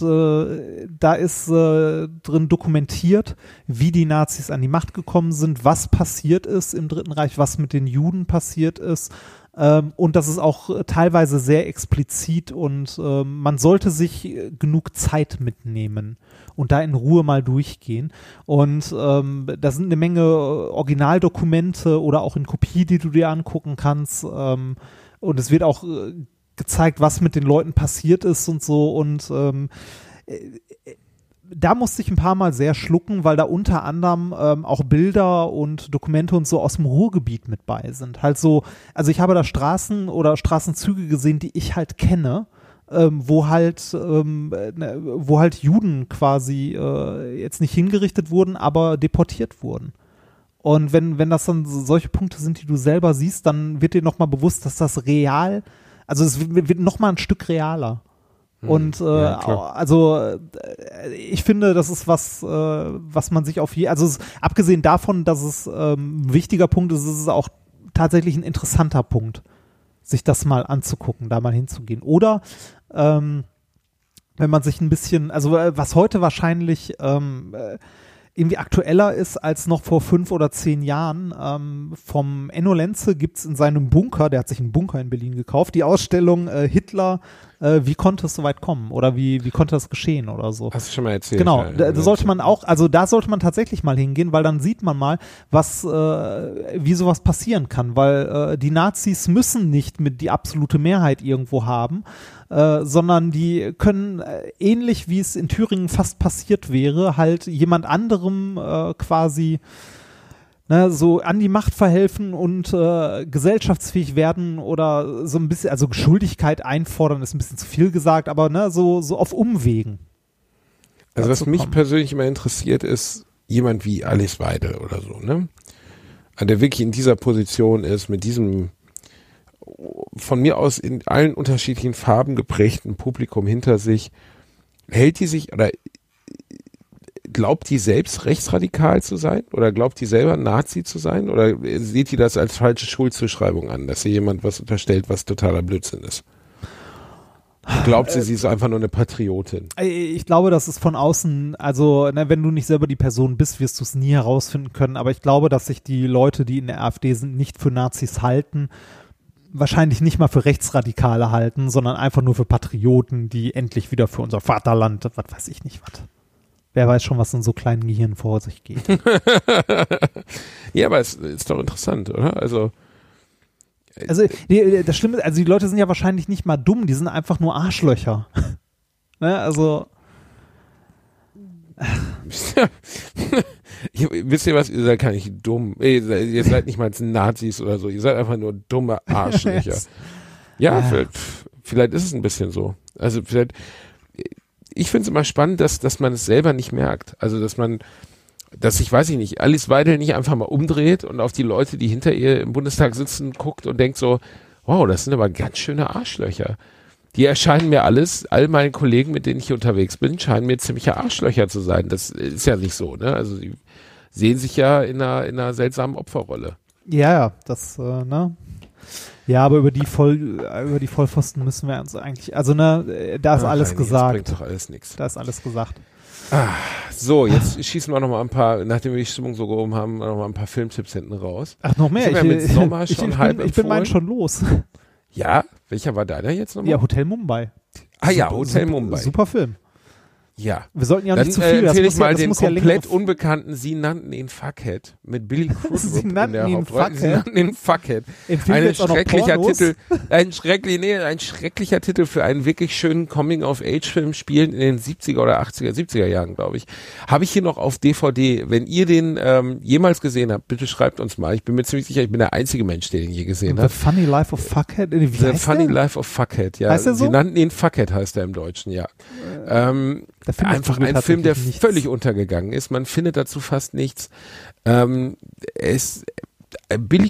da ist drin dokumentiert, wie die Nazis an die Macht gekommen sind, was passiert ist im Dritten Reich, was mit den Juden passiert ist. Und das ist auch teilweise sehr explizit und man sollte sich genug Zeit mitnehmen und da in Ruhe mal durchgehen. Und da sind eine Menge Originaldokumente oder auch in Kopie, die du dir angucken kannst. Und es wird auch gezeigt, was mit den Leuten passiert ist und so. Und da musste ich ein paar Mal sehr schlucken, weil da unter anderem auch Bilder und Dokumente und so aus dem Ruhrgebiet mit bei sind. Halt so, also ich habe da Straßen oder Straßenzüge gesehen, die ich halt kenne, wo halt Juden quasi jetzt nicht hingerichtet wurden, aber deportiert wurden. Und wenn das dann solche Punkte sind, die du selber siehst, dann wird dir nochmal bewusst, dass das real, also es wird nochmal ein Stück realer. Und ich finde, das ist was, was man sich abgesehen davon, dass es ein wichtiger Punkt ist, ist es auch tatsächlich ein interessanter Punkt, sich das mal anzugucken, da mal hinzugehen. Oder wenn man sich ein bisschen, was heute wahrscheinlich irgendwie aktueller ist als noch vor 5 oder 10 Jahren. Vom Enno Lenze gibt es in seinem Bunker, der hat sich einen Bunker in Berlin gekauft, die Ausstellung Hitler, wie konnte es so weit kommen oder wie konnte das geschehen oder so. Hast du schon mal erzählt. Genau, da sollte man auch, da sollte man tatsächlich mal hingehen, weil dann sieht man mal, wie sowas passieren kann, weil die Nazis müssen nicht die absolute Mehrheit irgendwo haben, sondern die können, ähnlich wie es in Thüringen fast passiert wäre, halt jemand anderem quasi so an die Macht verhelfen und gesellschaftsfähig werden oder so ein bisschen, also Schuldigkeit einfordern ist ein bisschen zu viel gesagt, aber so auf Umwegen. Also was mich persönlich immer interessiert ist, jemand wie Alice Weidel oder so, ne? Der wirklich in dieser Position ist, mit diesem von mir aus in allen unterschiedlichen Farben geprägten Publikum hinter sich, hält die sich oder glaubt die selbst rechtsradikal zu sein oder glaubt die selber Nazi zu sein oder sieht die das als falsche Schuldzuschreibung an, dass ihr jemand was unterstellt, was totaler Blödsinn ist? Glaubt sie ist einfach nur eine Patriotin? Ich glaube, das ist von außen, wenn du nicht selber die Person bist, wirst du es nie herausfinden können, aber ich glaube, dass sich die Leute, die in der AfD sind, nicht für Nazis halten, wahrscheinlich nicht mal für Rechtsradikale halten, sondern einfach nur für Patrioten, die endlich wieder für unser Vaterland, was weiß ich nicht was. Wer weiß schon, was in so kleinen Gehirnen vor sich geht. Ja, aber es ist doch interessant, oder? Also das Schlimme ist, die Leute sind ja wahrscheinlich nicht mal dumm, die sind einfach nur Arschlöcher. Ne? Wisst ihr was, ihr seid gar nicht dumm. Ihr seid nicht mal Nazis oder so, ihr seid einfach nur dumme Arschlöcher. Yes. Ja, vielleicht ist es ein bisschen so. Also vielleicht, ich finde es immer spannend, dass man es selber nicht merkt. Also dass ich weiß ich nicht, Alice Weidel nicht einfach mal umdreht und auf die Leute, die hinter ihr im Bundestag sitzen, guckt und denkt so, wow, das sind aber ganz schöne Arschlöcher. Die erscheinen mir all meine Kollegen, mit denen ich hier unterwegs bin, scheinen mir ziemliche Arschlöcher zu sein. Das ist ja nicht so, ne? Also die sehen sich ja in einer seltsamen Opferrolle. Ja, das, ja, aber über die Vollpfosten müssen wir uns eigentlich, da ist alles gesagt. Das bringt doch alles nichts. Da ist alles gesagt. Ah, so, jetzt schießen wir noch mal ein paar, nachdem wir die Stimmung so gehoben haben, noch mal ein paar Filmtipps hinten raus. Ach, noch mehr? Ich bin meinen schon los. Ja? Welcher war deiner jetzt nochmal? Ja, Hotel Mumbai. Ah ja, Hotel Mumbai. Super Film. Ja. Wir sollten ja nicht zu viel. Dann empfehle ich mal den komplett unbekannten Sie nannten ihn Fuckhead mit Billy Crudup. Sie nannten ihn Fuckhead? Sie nannten ihn Fuckhead. Ein schrecklicher Titel für einen wirklich schönen Coming-of-Age-Film, spielend in den 70er Jahren, glaube ich. Habe ich hier noch auf DVD. Wenn ihr den jemals gesehen habt, bitte schreibt uns mal. Ich bin mir ziemlich sicher, ich bin der einzige Mensch, der den je gesehen hat. The Funny Life of Fuckhead? The Funny Life of Fuckhead, ja. Heißt der so? Sie nannten ihn Fuckhead, heißt er im Deutschen, ja. Einfach ein Film, der völlig untergegangen ist. Man findet dazu fast nichts. Billy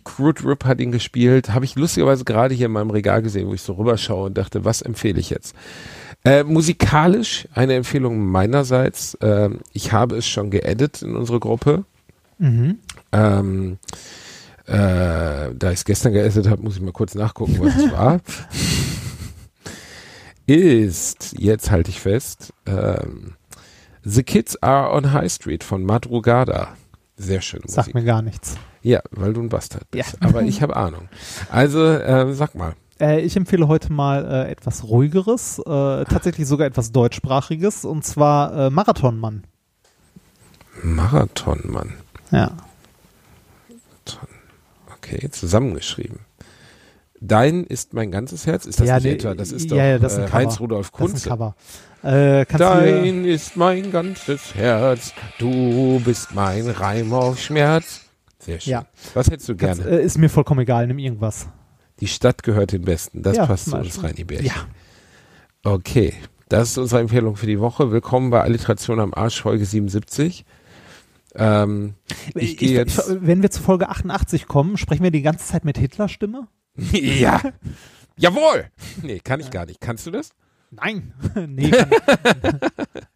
Crudup hat ihn gespielt. Habe ich lustigerweise gerade hier in meinem Regal gesehen, wo ich so rüberschaue und dachte, was empfehle ich jetzt? Musikalisch eine Empfehlung meinerseits. Ich habe es schon geedit in unsere Gruppe. Mhm. Da ich es gestern geedit habe, muss ich mal kurz nachgucken, was es war. Ist, jetzt halte ich fest, The Kids Are on High Street von Madrugada. Sehr schön. Sag mir gar nichts. Ja, weil du ein Bastard bist. Ja. Aber ich habe Ahnung. Also, sag mal. Ich empfehle heute mal etwas Ruhigeres, tatsächlich sogar etwas Deutschsprachiges, und zwar Marathonmann. Marathonmann. Ja. Okay, zusammengeschrieben. Dein ist mein ganzes Herz. Ist das ja, nicht etwa? Das ist doch das ist Heinz Rudolf Kunze. Dein ist mein ganzes Herz. Du bist mein Reim auf Schmerz. Sehr schön. Ja. Was hättest du gerne? Ist mir vollkommen egal. Nimm irgendwas. Die Stadt gehört den Besten. Das passt zu uns rein, die Bärchen. Ja. Okay. Das ist unsere Empfehlung für die Woche. Willkommen bei Alliteration am Arsch, Folge 77. Ich gehe jetzt. Wenn wir zu Folge 88 kommen, sprechen wir die ganze Zeit mit Hitlerstimme? Ja, jawohl. Nee, kann ich gar nicht. Kannst du das? Nein. Nee, kann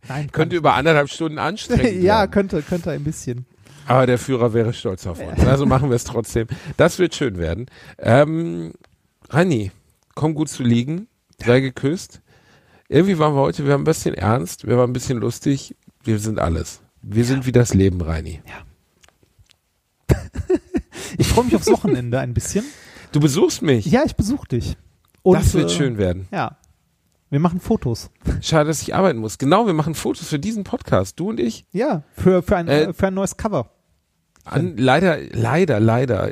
Nein, könnte über 1,5 Stunden anstrengend ja, werden. könnte ein bisschen. Aber der Führer wäre stolz auf uns. Also machen wir es trotzdem. Das wird schön werden. Rani, komm gut zu liegen. Sei geküsst. Irgendwie waren wir heute, wir waren ein bisschen ernst, wir waren ein bisschen lustig. Wir sind alles. Wir sind wie das Leben, Rani. Ja. Ich freue mich aufs Wochenende ein bisschen. Du besuchst mich. Ja, ich besuche dich. Und das wird schön werden. Ja. Wir machen Fotos. Schade, dass ich arbeiten muss. Genau, wir machen Fotos für diesen Podcast. Du und ich. Ja, für ein neues Cover. Leider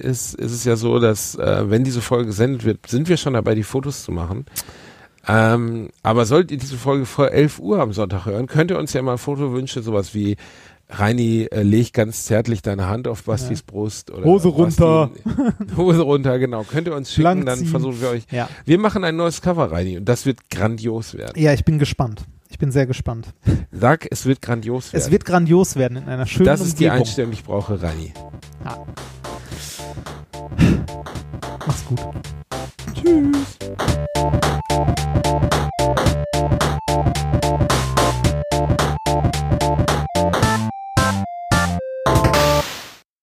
ist es ja so, dass wenn diese Folge gesendet wird, sind wir schon dabei, die Fotos zu machen. Aber solltet ihr diese Folge vor 11 Uhr am Sonntag hören, könnt ihr uns ja mal Fotowünsche, sowas wie Reini, leg ganz zärtlich deine Hand auf Bastis Brust. Oder Hose runter. Hose runter, genau. Könnt ihr uns schicken, dann versuchen wir euch. Ja. Wir machen ein neues Cover, Reini, und das wird grandios werden. Ja, ich bin gespannt. Ich bin sehr gespannt. Sag, es wird grandios werden. Es wird grandios werden in einer schönen Umgebung. Das ist die Einstellung, die ich brauche, Reini. Ja. Mach's gut. Tschüss.